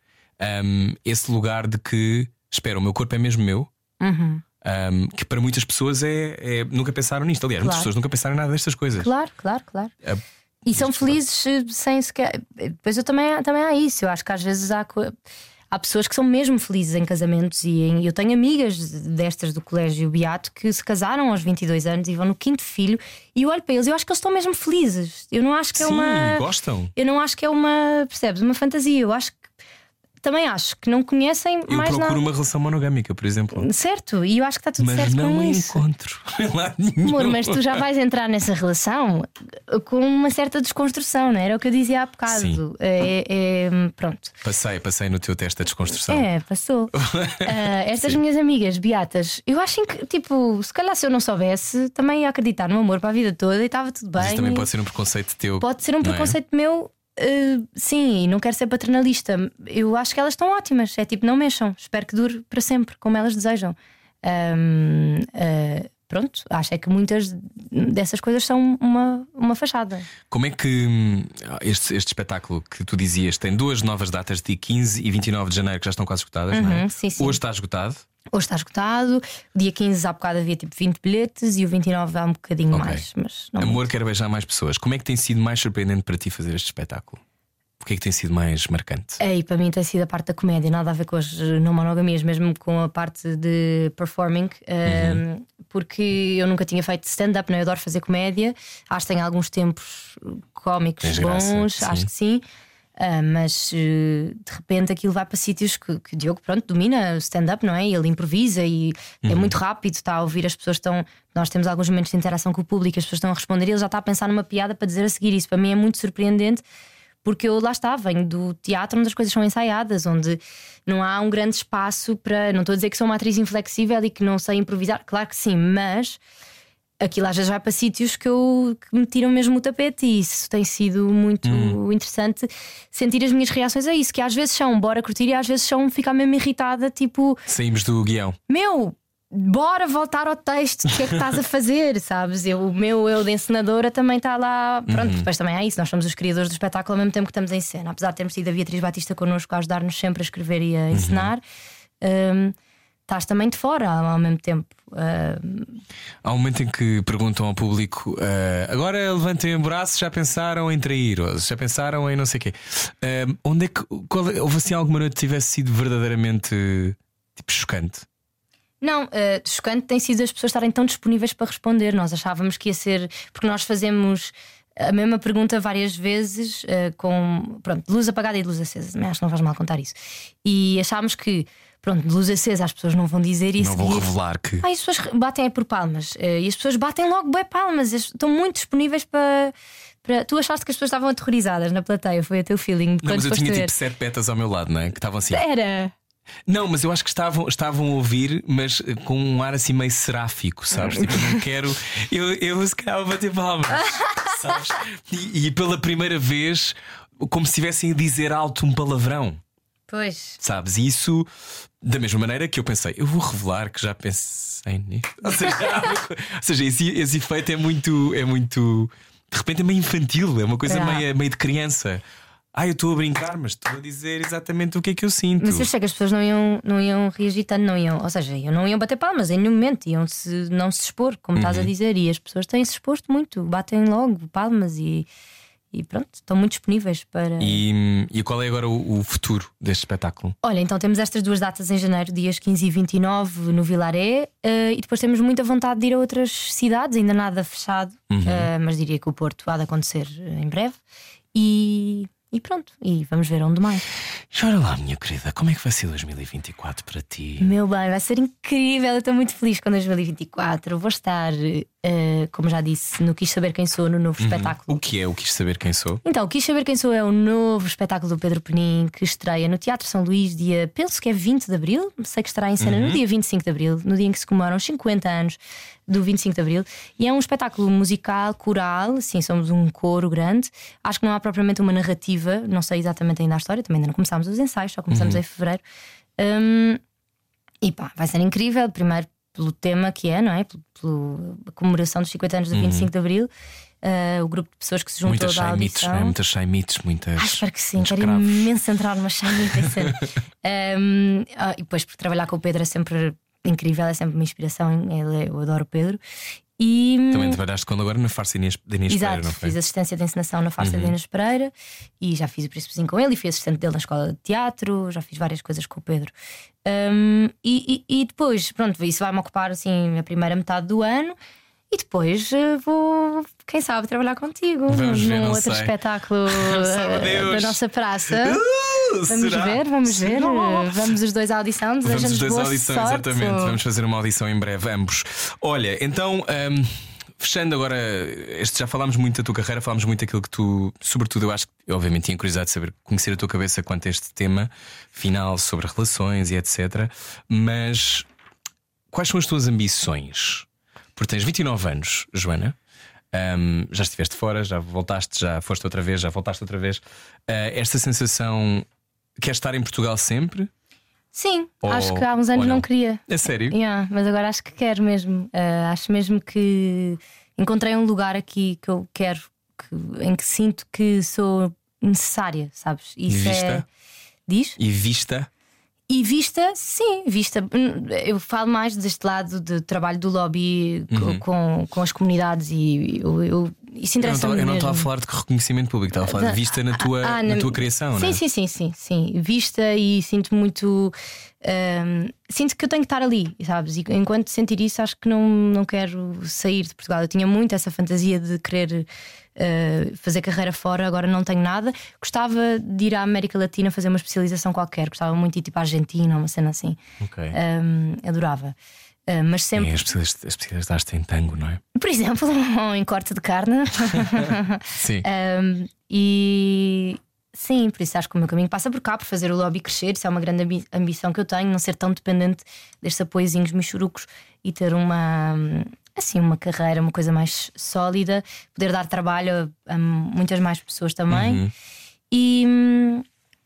Um, esse lugar de que, espera, o meu corpo é mesmo meu, Uhum. Um, que para muitas pessoas é, é, nunca pensaram nisto. Aliás, claro. Muitas pessoas nunca pensaram em nada destas coisas. Claro, claro, claro. Uh, e são felizes sem sequer. Pois eu também, também há isso. Eu acho que às vezes há, há pessoas que são mesmo felizes em casamentos. E em... eu tenho amigas destas do Colégio Beato que se casaram aos vinte e dois anos e vão no quinto filho. E eu olho para eles e eu acho que eles estão mesmo felizes. Eu não acho que Sim, é uma. Gostam. Eu não acho que é uma. Percebes? Uma fantasia. Eu acho que. Também acho que não conhecem eu mais nada. Eu procuro uma relação monogâmica, por exemplo. Certo, e eu acho que está tudo mas certo com isso. Mas não encontro lá nenhum. Amor, mas tu já vais entrar nessa relação com uma certa desconstrução, não é? Era o que eu dizia há bocado. Sim. É, é, pronto. Passei, passei no teu teste da desconstrução. É, passou. uh, Estas Sim. minhas amigas beatas, eu acho que, tipo, se calhar se eu não soubesse, também ia acreditar no amor para a vida toda e estava tudo bem. Mas isso também e... pode ser um preconceito teu. Pode ser um preconceito é? meu. Uh, sim, e não quero ser paternalista. Eu acho que elas estão ótimas. É tipo, não mexam. Espero que dure para sempre, como elas desejam. um, uh, Pronto, acho é que muitas dessas coisas são uma, uma fachada. Como é que este, este espetáculo que tu dizias tem duas novas datas, de quinze e vinte e nove de janeiro, que já estão quase esgotadas, uhum, não é? Sim, sim. Hoje está esgotado. Hoje está esgotado. O dia quinze há bocado havia tipo vinte bilhetes e o vinte e nove há um bocadinho okay. mais. Mas não Amor, muito. Quero Beijar Mais Pessoas. Como é que tem sido mais surpreendente para ti fazer este espetáculo? Porquê é que tem sido mais marcante? Aí, para mim tem sido a parte da comédia, nada a ver com as não monogamias, mesmo com a parte de performing. Uhum. Um, porque eu nunca tinha feito stand-up, não? Eu adoro fazer comédia. Acho que tenho alguns tempos cómicos Tens bons, graça, acho sim. que sim. Uh, mas uh, de repente aquilo vai para sítios que, que o Diogo, pronto, domina o stand-up, não é? Ele improvisa e uhum. é muito rápido, está a ouvir as pessoas estão. Nós temos alguns momentos de interação com o público, as pessoas estão a responder e ele já está a pensar numa piada para dizer a seguir. Isso para mim é muito surpreendente, porque eu lá está, venho do teatro onde as coisas são ensaiadas, onde não há um grande espaço para. Não estou a dizer que sou uma atriz inflexível e que não sei improvisar, claro que sim, mas aquilo às vezes vai para sítios que, eu, que me tiram mesmo o tapete. E isso tem sido muito hum. interessante, sentir as minhas reações a isso, que às vezes são bora curtir e às vezes são ficar mesmo irritada. Tipo, saímos do guião. Meu, bora voltar ao texto. O que é que estás a fazer, sabes? Eu, o meu eu de encenadora também está lá. Pronto, hum. depois também há isso. Nós somos os criadores do espetáculo ao mesmo tempo que estamos em cena. Apesar de termos tido a Beatriz Batista connosco a ajudar-nos sempre a escrever e a encenar, hum. um, estás também de fora ao mesmo tempo. Uh... Há um momento em que perguntam ao público: uh, agora levantem o braço, já pensaram em trair, ou já pensaram em não sei o quê. Uh, onde é que qual, houve assim alguma noite que tivesse sido verdadeiramente tipo chocante? Não, uh, chocante tem sido as pessoas estarem tão disponíveis para responder. Nós achávamos que ia ser, porque nós fazemos a mesma pergunta várias vezes, uh, com pronto, luz apagada e luz acesa. Acho que não vais mal contar isso. E achámos que. Pronto, de luz acesa, as pessoas não vão dizer isso. Não vão revelar que. Ah, as pessoas batem é por palmas. E as pessoas batem logo bem palmas. Estão muito disponíveis para. para... Tu achaste que as pessoas estavam aterrorizadas na plateia? Foi o teu feeling? Não, mas eu tinha ver. tipo sete petas ao meu lado, não é? Que estavam assim. Era. Não, mas eu acho que estavam, estavam a ouvir, mas com um ar assim meio seráfico, sabes? Tipo, não quero. Eu, eu se calhar vou bater palmas. Sabes? E, e pela primeira vez, como se estivessem a dizer alto um palavrão. Pois. Sabes? E isso. Da mesma maneira que eu pensei, eu vou revelar que já pensei nisso. Ou seja, ou seja esse, esse efeito é muito, é muito. De repente é meio infantil, é uma coisa é. meio, meio de criança. Ah, eu estou a brincar, mas estou a dizer exatamente o que é que eu sinto. Mas eu achei que as pessoas não iam, não iam reagir tanto, não iam, ou seja, não iam bater palmas em nenhum momento, iam -se, não se expor, como uhum. estás a dizer. E as pessoas têm-se exposto muito, batem logo palmas e. E pronto, estão muito disponíveis para. E, e qual é agora o, o futuro deste espetáculo? Olha, então temos estas duas datas em janeiro, dias quinze e vinte e nove, no Vila Auré, uh, e depois temos muita vontade de ir a outras cidades, ainda nada fechado, uhum. uh, mas diria que o Porto há de acontecer em breve. E, e pronto, e vamos ver onde mais. Chora lá, minha querida, como é que vai ser dois mil e vinte e quatro para ti? Meu bem, vai ser incrível, eu estou muito feliz com dois mil e vinte e quatro. Vou estar, uh, como já disse, no Quis Saber Quem Sou, no novo uhum. espetáculo. O que é o Quis Saber Quem Sou? Então, o Quis Saber Quem Sou é o novo espetáculo do Pedro Penin, que estreia no Teatro São Luís, dia, penso que é vinte de Abril. Sei que estará em cena uhum. no dia vinte e cinco de Abril, no dia em que se comemoram cinquenta anos do vinte e cinco de Abril. E é um espetáculo musical, coral, sim, somos um coro grande. Acho que não há propriamente uma narrativa, não sei exatamente ainda a história, também ainda não começámos os ensaios, só começamos uhum. em fevereiro. Um, e pá, vai ser incrível. Primeiro pelo tema que é, não é? Pela comemoração dos cinquenta anos do uhum. vinte e cinco de Abril. Uh, o grupo de pessoas que se juntou muitas da audição. Mitos, é? Muitas chaimites, muitas. Ah, espero que sim, quero cravos. imenso entrar numa chaimita. um, ah, e depois, porque trabalhar com o Pedro é sempre incrível, é sempre uma inspiração. Ele, eu adoro o Pedro. E também trabalhaste quando agora na farsa de Inês, de Inês Exato, Pereira, não foi? Fiz assistência de encenação na farsa uhum. de Inês Pereira. E já fiz o Principezinho com ele. E fui assistente dele na escola de teatro. Já fiz várias coisas com o Pedro. um, e, e, e depois, pronto, isso vai-me ocupar assim a primeira metade do ano. E depois vou, quem sabe, trabalhar contigo vamos num ver, não outro sei. espetáculo uh, da nossa praça. Uh, vamos será? ver, vamos ver. Não. Vamos os dois à audição, desejamos Vamos os dois à audição, sorte. Exatamente. Vamos fazer uma audição em breve, ambos. Olha, então, um, fechando agora, este, já falámos muito da tua carreira, falámos muito daquilo que tu, sobretudo, eu acho que, obviamente, tinha curiosidade de saber, conhecer a tua cabeça quanto a este tema final sobre relações e etcétera. Mas quais são as tuas ambições? Porque tens vinte e nove anos, Joana, um, já estiveste fora, já voltaste, já foste outra vez, já voltaste outra vez. Uh, esta sensação, queres estar em Portugal sempre? Sim, ou, acho que há uns anos não? não queria. É sério? Yeah, mas agora acho que quero mesmo. Uh, acho mesmo que encontrei um lugar aqui que eu quero, que, em que sinto que sou necessária, sabes? Isso e vista? É... Diz? E vista? E vista, sim, vista. Eu falo mais deste lado de trabalho do lobby uhum. com, com as comunidades e eu, eu, isso interessa-me mesmo. Eu não estava a falar de reconhecimento público, estava a falar de vista na tua, ah, na, na tua criação, sim, não é? Sim, sim, sim, sim. Vista e sinto muito. Hum, sinto que eu tenho que estar ali, sabes? E enquanto sentir isso, acho que não, não quero sair de Portugal. Eu tinha muito essa fantasia de querer Uh, fazer carreira fora, agora não tenho nada. Gostava de ir à América Latina fazer uma especialização qualquer, gostava muito de ir tipo à Argentina, uma cena assim. Okay. um, Adorava. Uh, mas sempre. E as especializaste em tango, não é? Por exemplo, ou em corte de carne. Sim. Um, e sim, por isso acho que o meu caminho passa por cá, por fazer o lobby crescer. Isso é uma grande ambição que eu tenho, não ser tão dependente destes apoiozinhos michurucos e ter uma. Assim, uma carreira, uma coisa mais sólida, poder dar trabalho a, a muitas mais pessoas também. Uhum. E,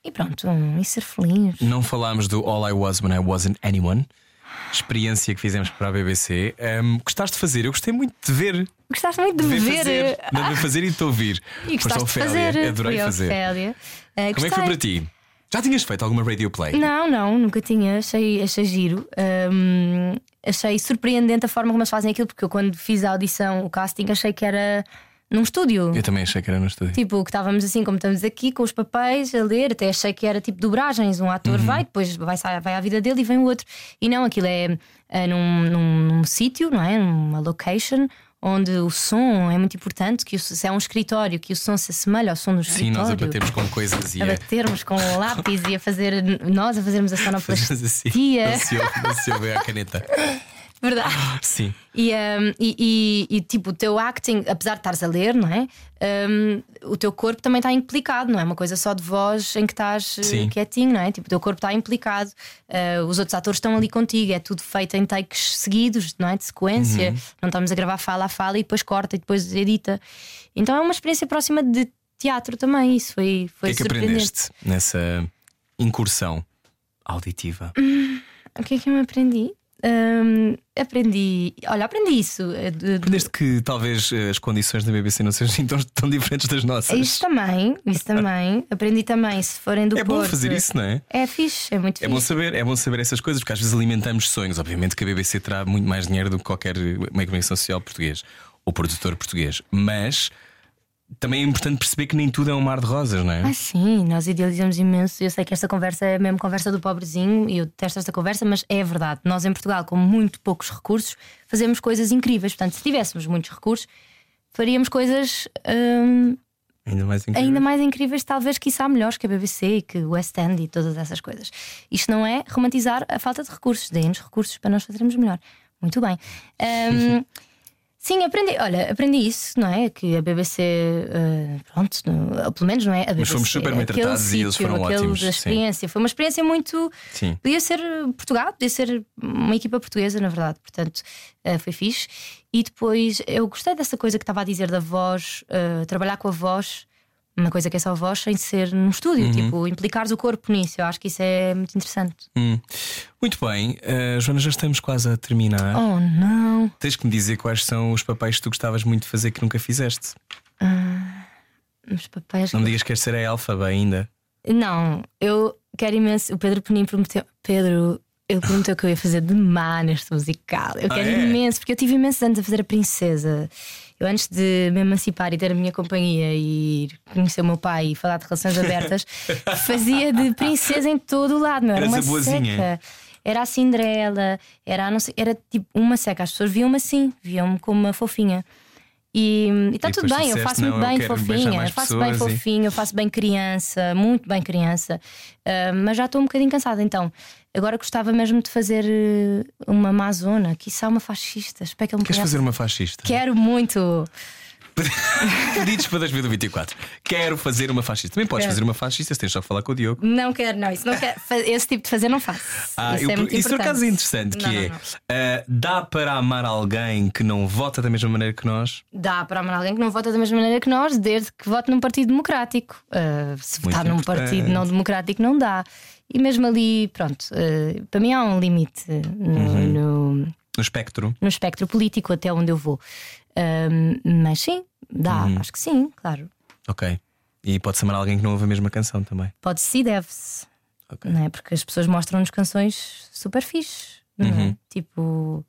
e pronto, e ser feliz. Não falámos do All I Was When I Wasn't Anyone, experiência que fizemos para a B B C. Um, gostaste de fazer? Eu gostei muito de ver. Gostaste muito de, de ver? Fazer, de fazer e de ouvir. E gostaste de fazer. Adorei fazer. Uh, Como gostei. é que foi para ti? Já tinhas feito alguma radio play? Não, não, nunca tinha, achei, achei giro. um, Achei surpreendente a forma como eles fazem aquilo. Porque eu quando fiz a audição, o casting, achei que era num estúdio. Eu também achei que era num estúdio. Tipo, que estávamos assim, como estamos aqui, com os papéis a ler. Até achei que era tipo dobragens. Um ator uhum. vai, depois vai, vai à vida dele e vem o outro. E não, aquilo é, é num, num, num sítio, não é? Numa location onde o som é muito importante, que o, se é um escritório, que o som se assemelha ao som do escritório. Sim, nós a batermos com coisas e a batermos com um lápis e a fazer, nós a fazermos a sonoplastia assim, não se ouve a caneta. Verdade. Sim. E, um, e, e, e tipo, o teu acting, apesar de estares a ler, não é? Um, o teu corpo também está implicado, não é? Uma coisa só de voz em que estás Sim. quietinho, não é? Tipo, o teu corpo está implicado, uh, os outros atores estão ali contigo, é tudo feito em takes seguidos, não é? De sequência, uhum. não estamos a gravar fala a fala e depois corta e depois edita. Então é uma experiência próxima de teatro também, isso foi, foi surpreendente. O que é que aprendeste nessa incursão auditiva? Hum, o que é que eu aprendi? Um, aprendi, olha, aprendi isso. Aprendeste que talvez as condições da B B C não sejam tão, tão diferentes das nossas. Isso também, isso também. Aprendi também, se forem do Porto. É bom Porto, fazer isso, não é? É fixe, é muito fixe. É bom saber, é bom saber essas coisas, porque às vezes alimentamos sonhos. Obviamente que a B B C terá muito mais dinheiro do que qualquer meio de comunicação social português ou produtor português, mas também é importante perceber que nem tudo é um mar de rosas, não é? Ah, sim, nós idealizamos imenso. Eu sei que esta conversa é a mesma conversa do pobrezinho e eu detesto esta conversa, mas é verdade. Nós em Portugal, com muito poucos recursos, fazemos coisas incríveis. Portanto, se tivéssemos muitos recursos, faríamos coisas hum, ainda mais incríveis. Ainda mais incríveis, talvez, quiçá melhores que a B B C e que o West End e todas essas coisas. Isto não é romantizar a falta de recursos. Deem-nos recursos para nós fazermos melhor. Muito bem. Um, Sim, aprendi, olha, aprendi isso, não é? Que a B B C, uh, pronto, não, pelo menos não é a B B C. Mas fomos super bem tratados e eles foram ótimos. Experiência, foi uma experiência muito. Sim. Podia ser Portugal, podia ser uma equipa portuguesa, na verdade, portanto uh, foi fixe. E depois eu gostei dessa coisa que estava a dizer da voz, uh, trabalhar com a voz, uma coisa que é só a voz, sem ser num estúdio, uhum. tipo, implicares o corpo nisso. Eu acho que isso é muito interessante. Hum. Muito bem, uh, Joana, já estamos quase a terminar. Oh, não. Tens que me dizer quais são os papéis que tu gostavas muito de fazer que nunca fizeste. Ah, os papéis. Não me digas que queres ser a Elfaba ainda. Não, eu quero imenso. O Pedro Penin prometeu. Pedro, Ele perguntou o que eu ia fazer de má neste musical. Eu quero ah, é? imenso, porque eu tive imensos anos a fazer a princesa. Eu, antes de me emancipar e ter a minha companhia e conhecer o meu pai e falar de relações abertas, fazia de princesa em todo o lado, meu. Era uma seca. Era a Cinderela, era, a não sei, era tipo uma seca. As pessoas viam-me assim, viam-me como uma fofinha. E está tudo bem, disseste, eu faço não, muito bem fofinha, eu faço pessoas, bem fofinha, e... eu faço bem criança, muito bem criança, uh, mas já estou um bocadinho cansada. Então, agora gostava mesmo de fazer uma amazona, quiçá uma fascista. Espero que ele me Queres conhece. fazer uma fascista? Quero muito. Pedidos para dois mil e vinte e quatro. Quero fazer uma fascista. Também podes quero. fazer uma fascista se tens só a falar com o Diogo. Não quero, não. Isso não quero. Esse tipo de fazer não faço. Ah, isso eu, é muito isso por acaso é interessante, que não, é não, não. Uh, dá para amar alguém que não vota da mesma maneira que nós? Dá para amar alguém que não vota da mesma maneira que nós, desde que vote num partido democrático. Uh, se votar muito num importante. partido não democrático não dá. E mesmo ali, pronto, uh, para mim há um limite no, uhum. no, no espectro. No espectro político até onde eu vou. Uh, mas sim, dá, hum. acho que sim, claro. Ok. E pode-se amar alguém que não ouve a mesma canção também? Pode-se e deve-se. Okay. Não é? Porque as pessoas mostram-nos canções super fixe. Não é? uhum. Tipo,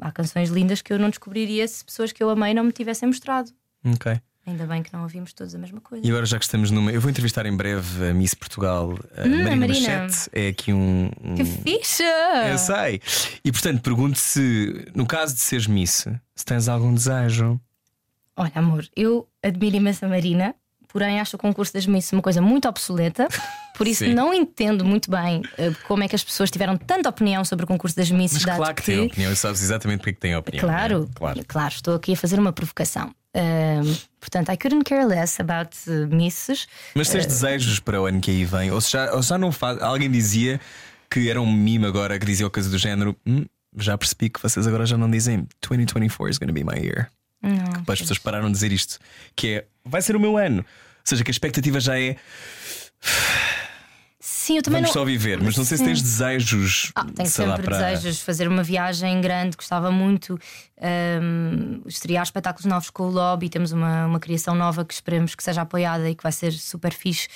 há canções lindas que eu não descobriria se pessoas que eu amei não me tivessem mostrado. Ok. Ainda bem que não ouvimos todos a mesma coisa. E agora já que estamos numa... Eu vou entrevistar em breve a Miss Portugal, a hum, Marina, Marina Machete. É aqui um... um... Que fixe! Eu sei. E portanto pergunto se, no caso de seres Miss, se tens algum desejo. Olha, amor, eu admiro imenso a Marina. Porém acho o concurso das Miss uma coisa muito obsoleta. Por isso não entendo muito bem uh, como é que as pessoas tiveram tanta opinião sobre o concurso das Miss. Mas claro que, que tem opinião, e sabes exatamente porque é que tem opinião. Claro, né? claro, claro, estou aqui a fazer uma provocação. Um, portanto, I couldn't care less about uh, misses. Mas tens uh, desejos para o ano que aí vem? Ou se já, ou se já não faz. Alguém dizia que era um meme agora que dizia o caso do género: hum, já percebi que vocês agora já não dizem twenty twenty-four is gonna be my year. Não, que, pá, as pessoas pararam de dizer isto, que é vai ser o meu ano. Ou seja, que a expectativa já é. Sim, eu também Vamos não... só viver, mas não sei Sim. se tens desejos. Ah, tenho sei sempre lá, para... desejos, fazer uma viagem grande, gostava muito um, estrear espetáculos novos com o Lobby. Temos uma, uma criação nova que esperemos que seja apoiada e que vai ser super fixe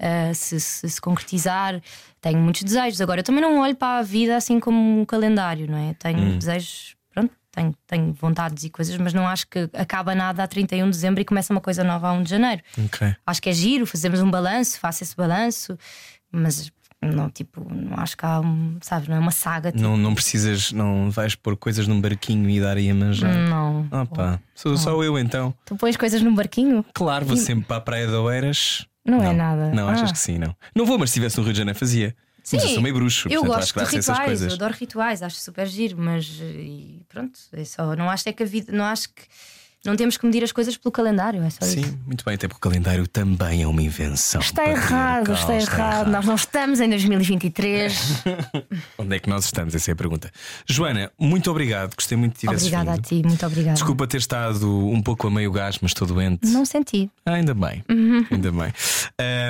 uh, se, se, se concretizar. Tenho muitos desejos. Agora, eu também não olho para a vida assim como um calendário, não é? Tenho hum. desejos, pronto, tenho, tenho vontades e coisas, mas não acho que acaba nada a trinta e um de dezembro e começa uma coisa nova a um de janeiro. Okay. Acho que é giro, fazemos um balanço, faço esse balanço. Mas não, tipo, não acho que há, sabes, não é uma saga. Tipo... Não, não precisas, não vais pôr coisas num barquinho e dar aí a manjar. Não. Ah, pá, sou não. só eu então. Tu pões coisas num barquinho? Claro, vou e... sempre para a Praia de Oeiras. Não, não é nada. Não, ah. achas que sim, não. Não vou, mas se estivesse no Rio de Janeiro fazia. Sim, mas eu sou meio bruxo. Eu portanto, gosto de rituais, eu adoro rituais, acho super giro, mas e pronto, é só. Não acho é que a vida, não acho que. Não temos que medir as coisas pelo calendário, é só Sim, isso. Sim, muito bem, até porque o calendário também é uma invenção. Está errado, local, está, está errado. errado. Nós não estamos em dois mil e vinte e três. Onde é que nós estamos? Essa é a pergunta. Joana, muito obrigado, gostei muito de te ver. Obrigada a ti, muito obrigada. Desculpa ter estado um pouco a meio gás, mas estou doente. Não senti. Ah, ainda bem, uhum. ainda bem.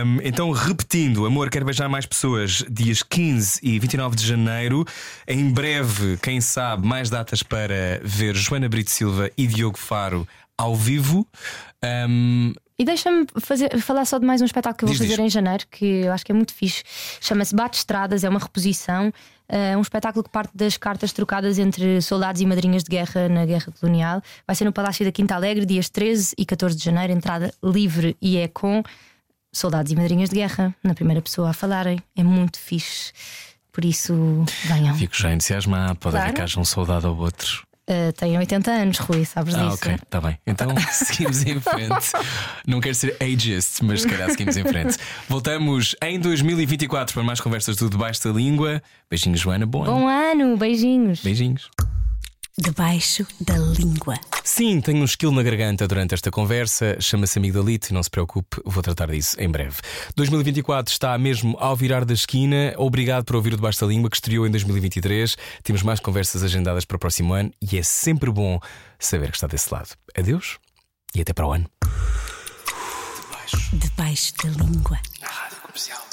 Um, então, repetindo, Amor, Quero Beijar Mais Pessoas, dias quinze e vinte e nove de janeiro. Em breve, quem sabe, mais datas para ver Joana Brito Silva e Diogo Faro ao vivo. um... E deixa-me fazer, falar só de mais um espetáculo que eu vou diz, fazer diz. em janeiro, que eu acho que é muito fixe. Chama-se Bate Estradas, é uma reposição. É um espetáculo que parte das cartas trocadas entre soldados e madrinhas de guerra na guerra colonial. Vai ser no Palácio da Quinta Alegre, dias treze e catorze de janeiro. Entrada livre e é com soldados e madrinhas de guerra na primeira pessoa a falarem. É muito fixe, por isso venham. Fico já entusiasmado, pode claro. haver que haja um soldado ou outro. Uh, tenho oitenta anos, Rui, sabes disso? Ah, ok, está bem. Então seguimos em frente. Não quero ser ageist, mas se calhar seguimos em frente. Voltamos em dois mil e vinte e quatro para mais conversas do Debaixo da Língua. Beijinhos, Joana. Bom ano. Bom ano, beijinhos. Beijinhos. Debaixo da Língua. Sim, tenho um esquilo na garganta durante esta conversa. Chama-se amigdalite, não se preocupe, vou tratar disso em breve. dois mil e vinte e quatro está mesmo ao virar da esquina. Obrigado por ouvir o Debaixo da Língua, que estreou em dois mil e vinte e três. Temos mais conversas agendadas para o próximo ano e é sempre bom saber que está desse lado. Adeus e até para o ano. Debaixo, Debaixo da Língua. Na Rádio Comercial.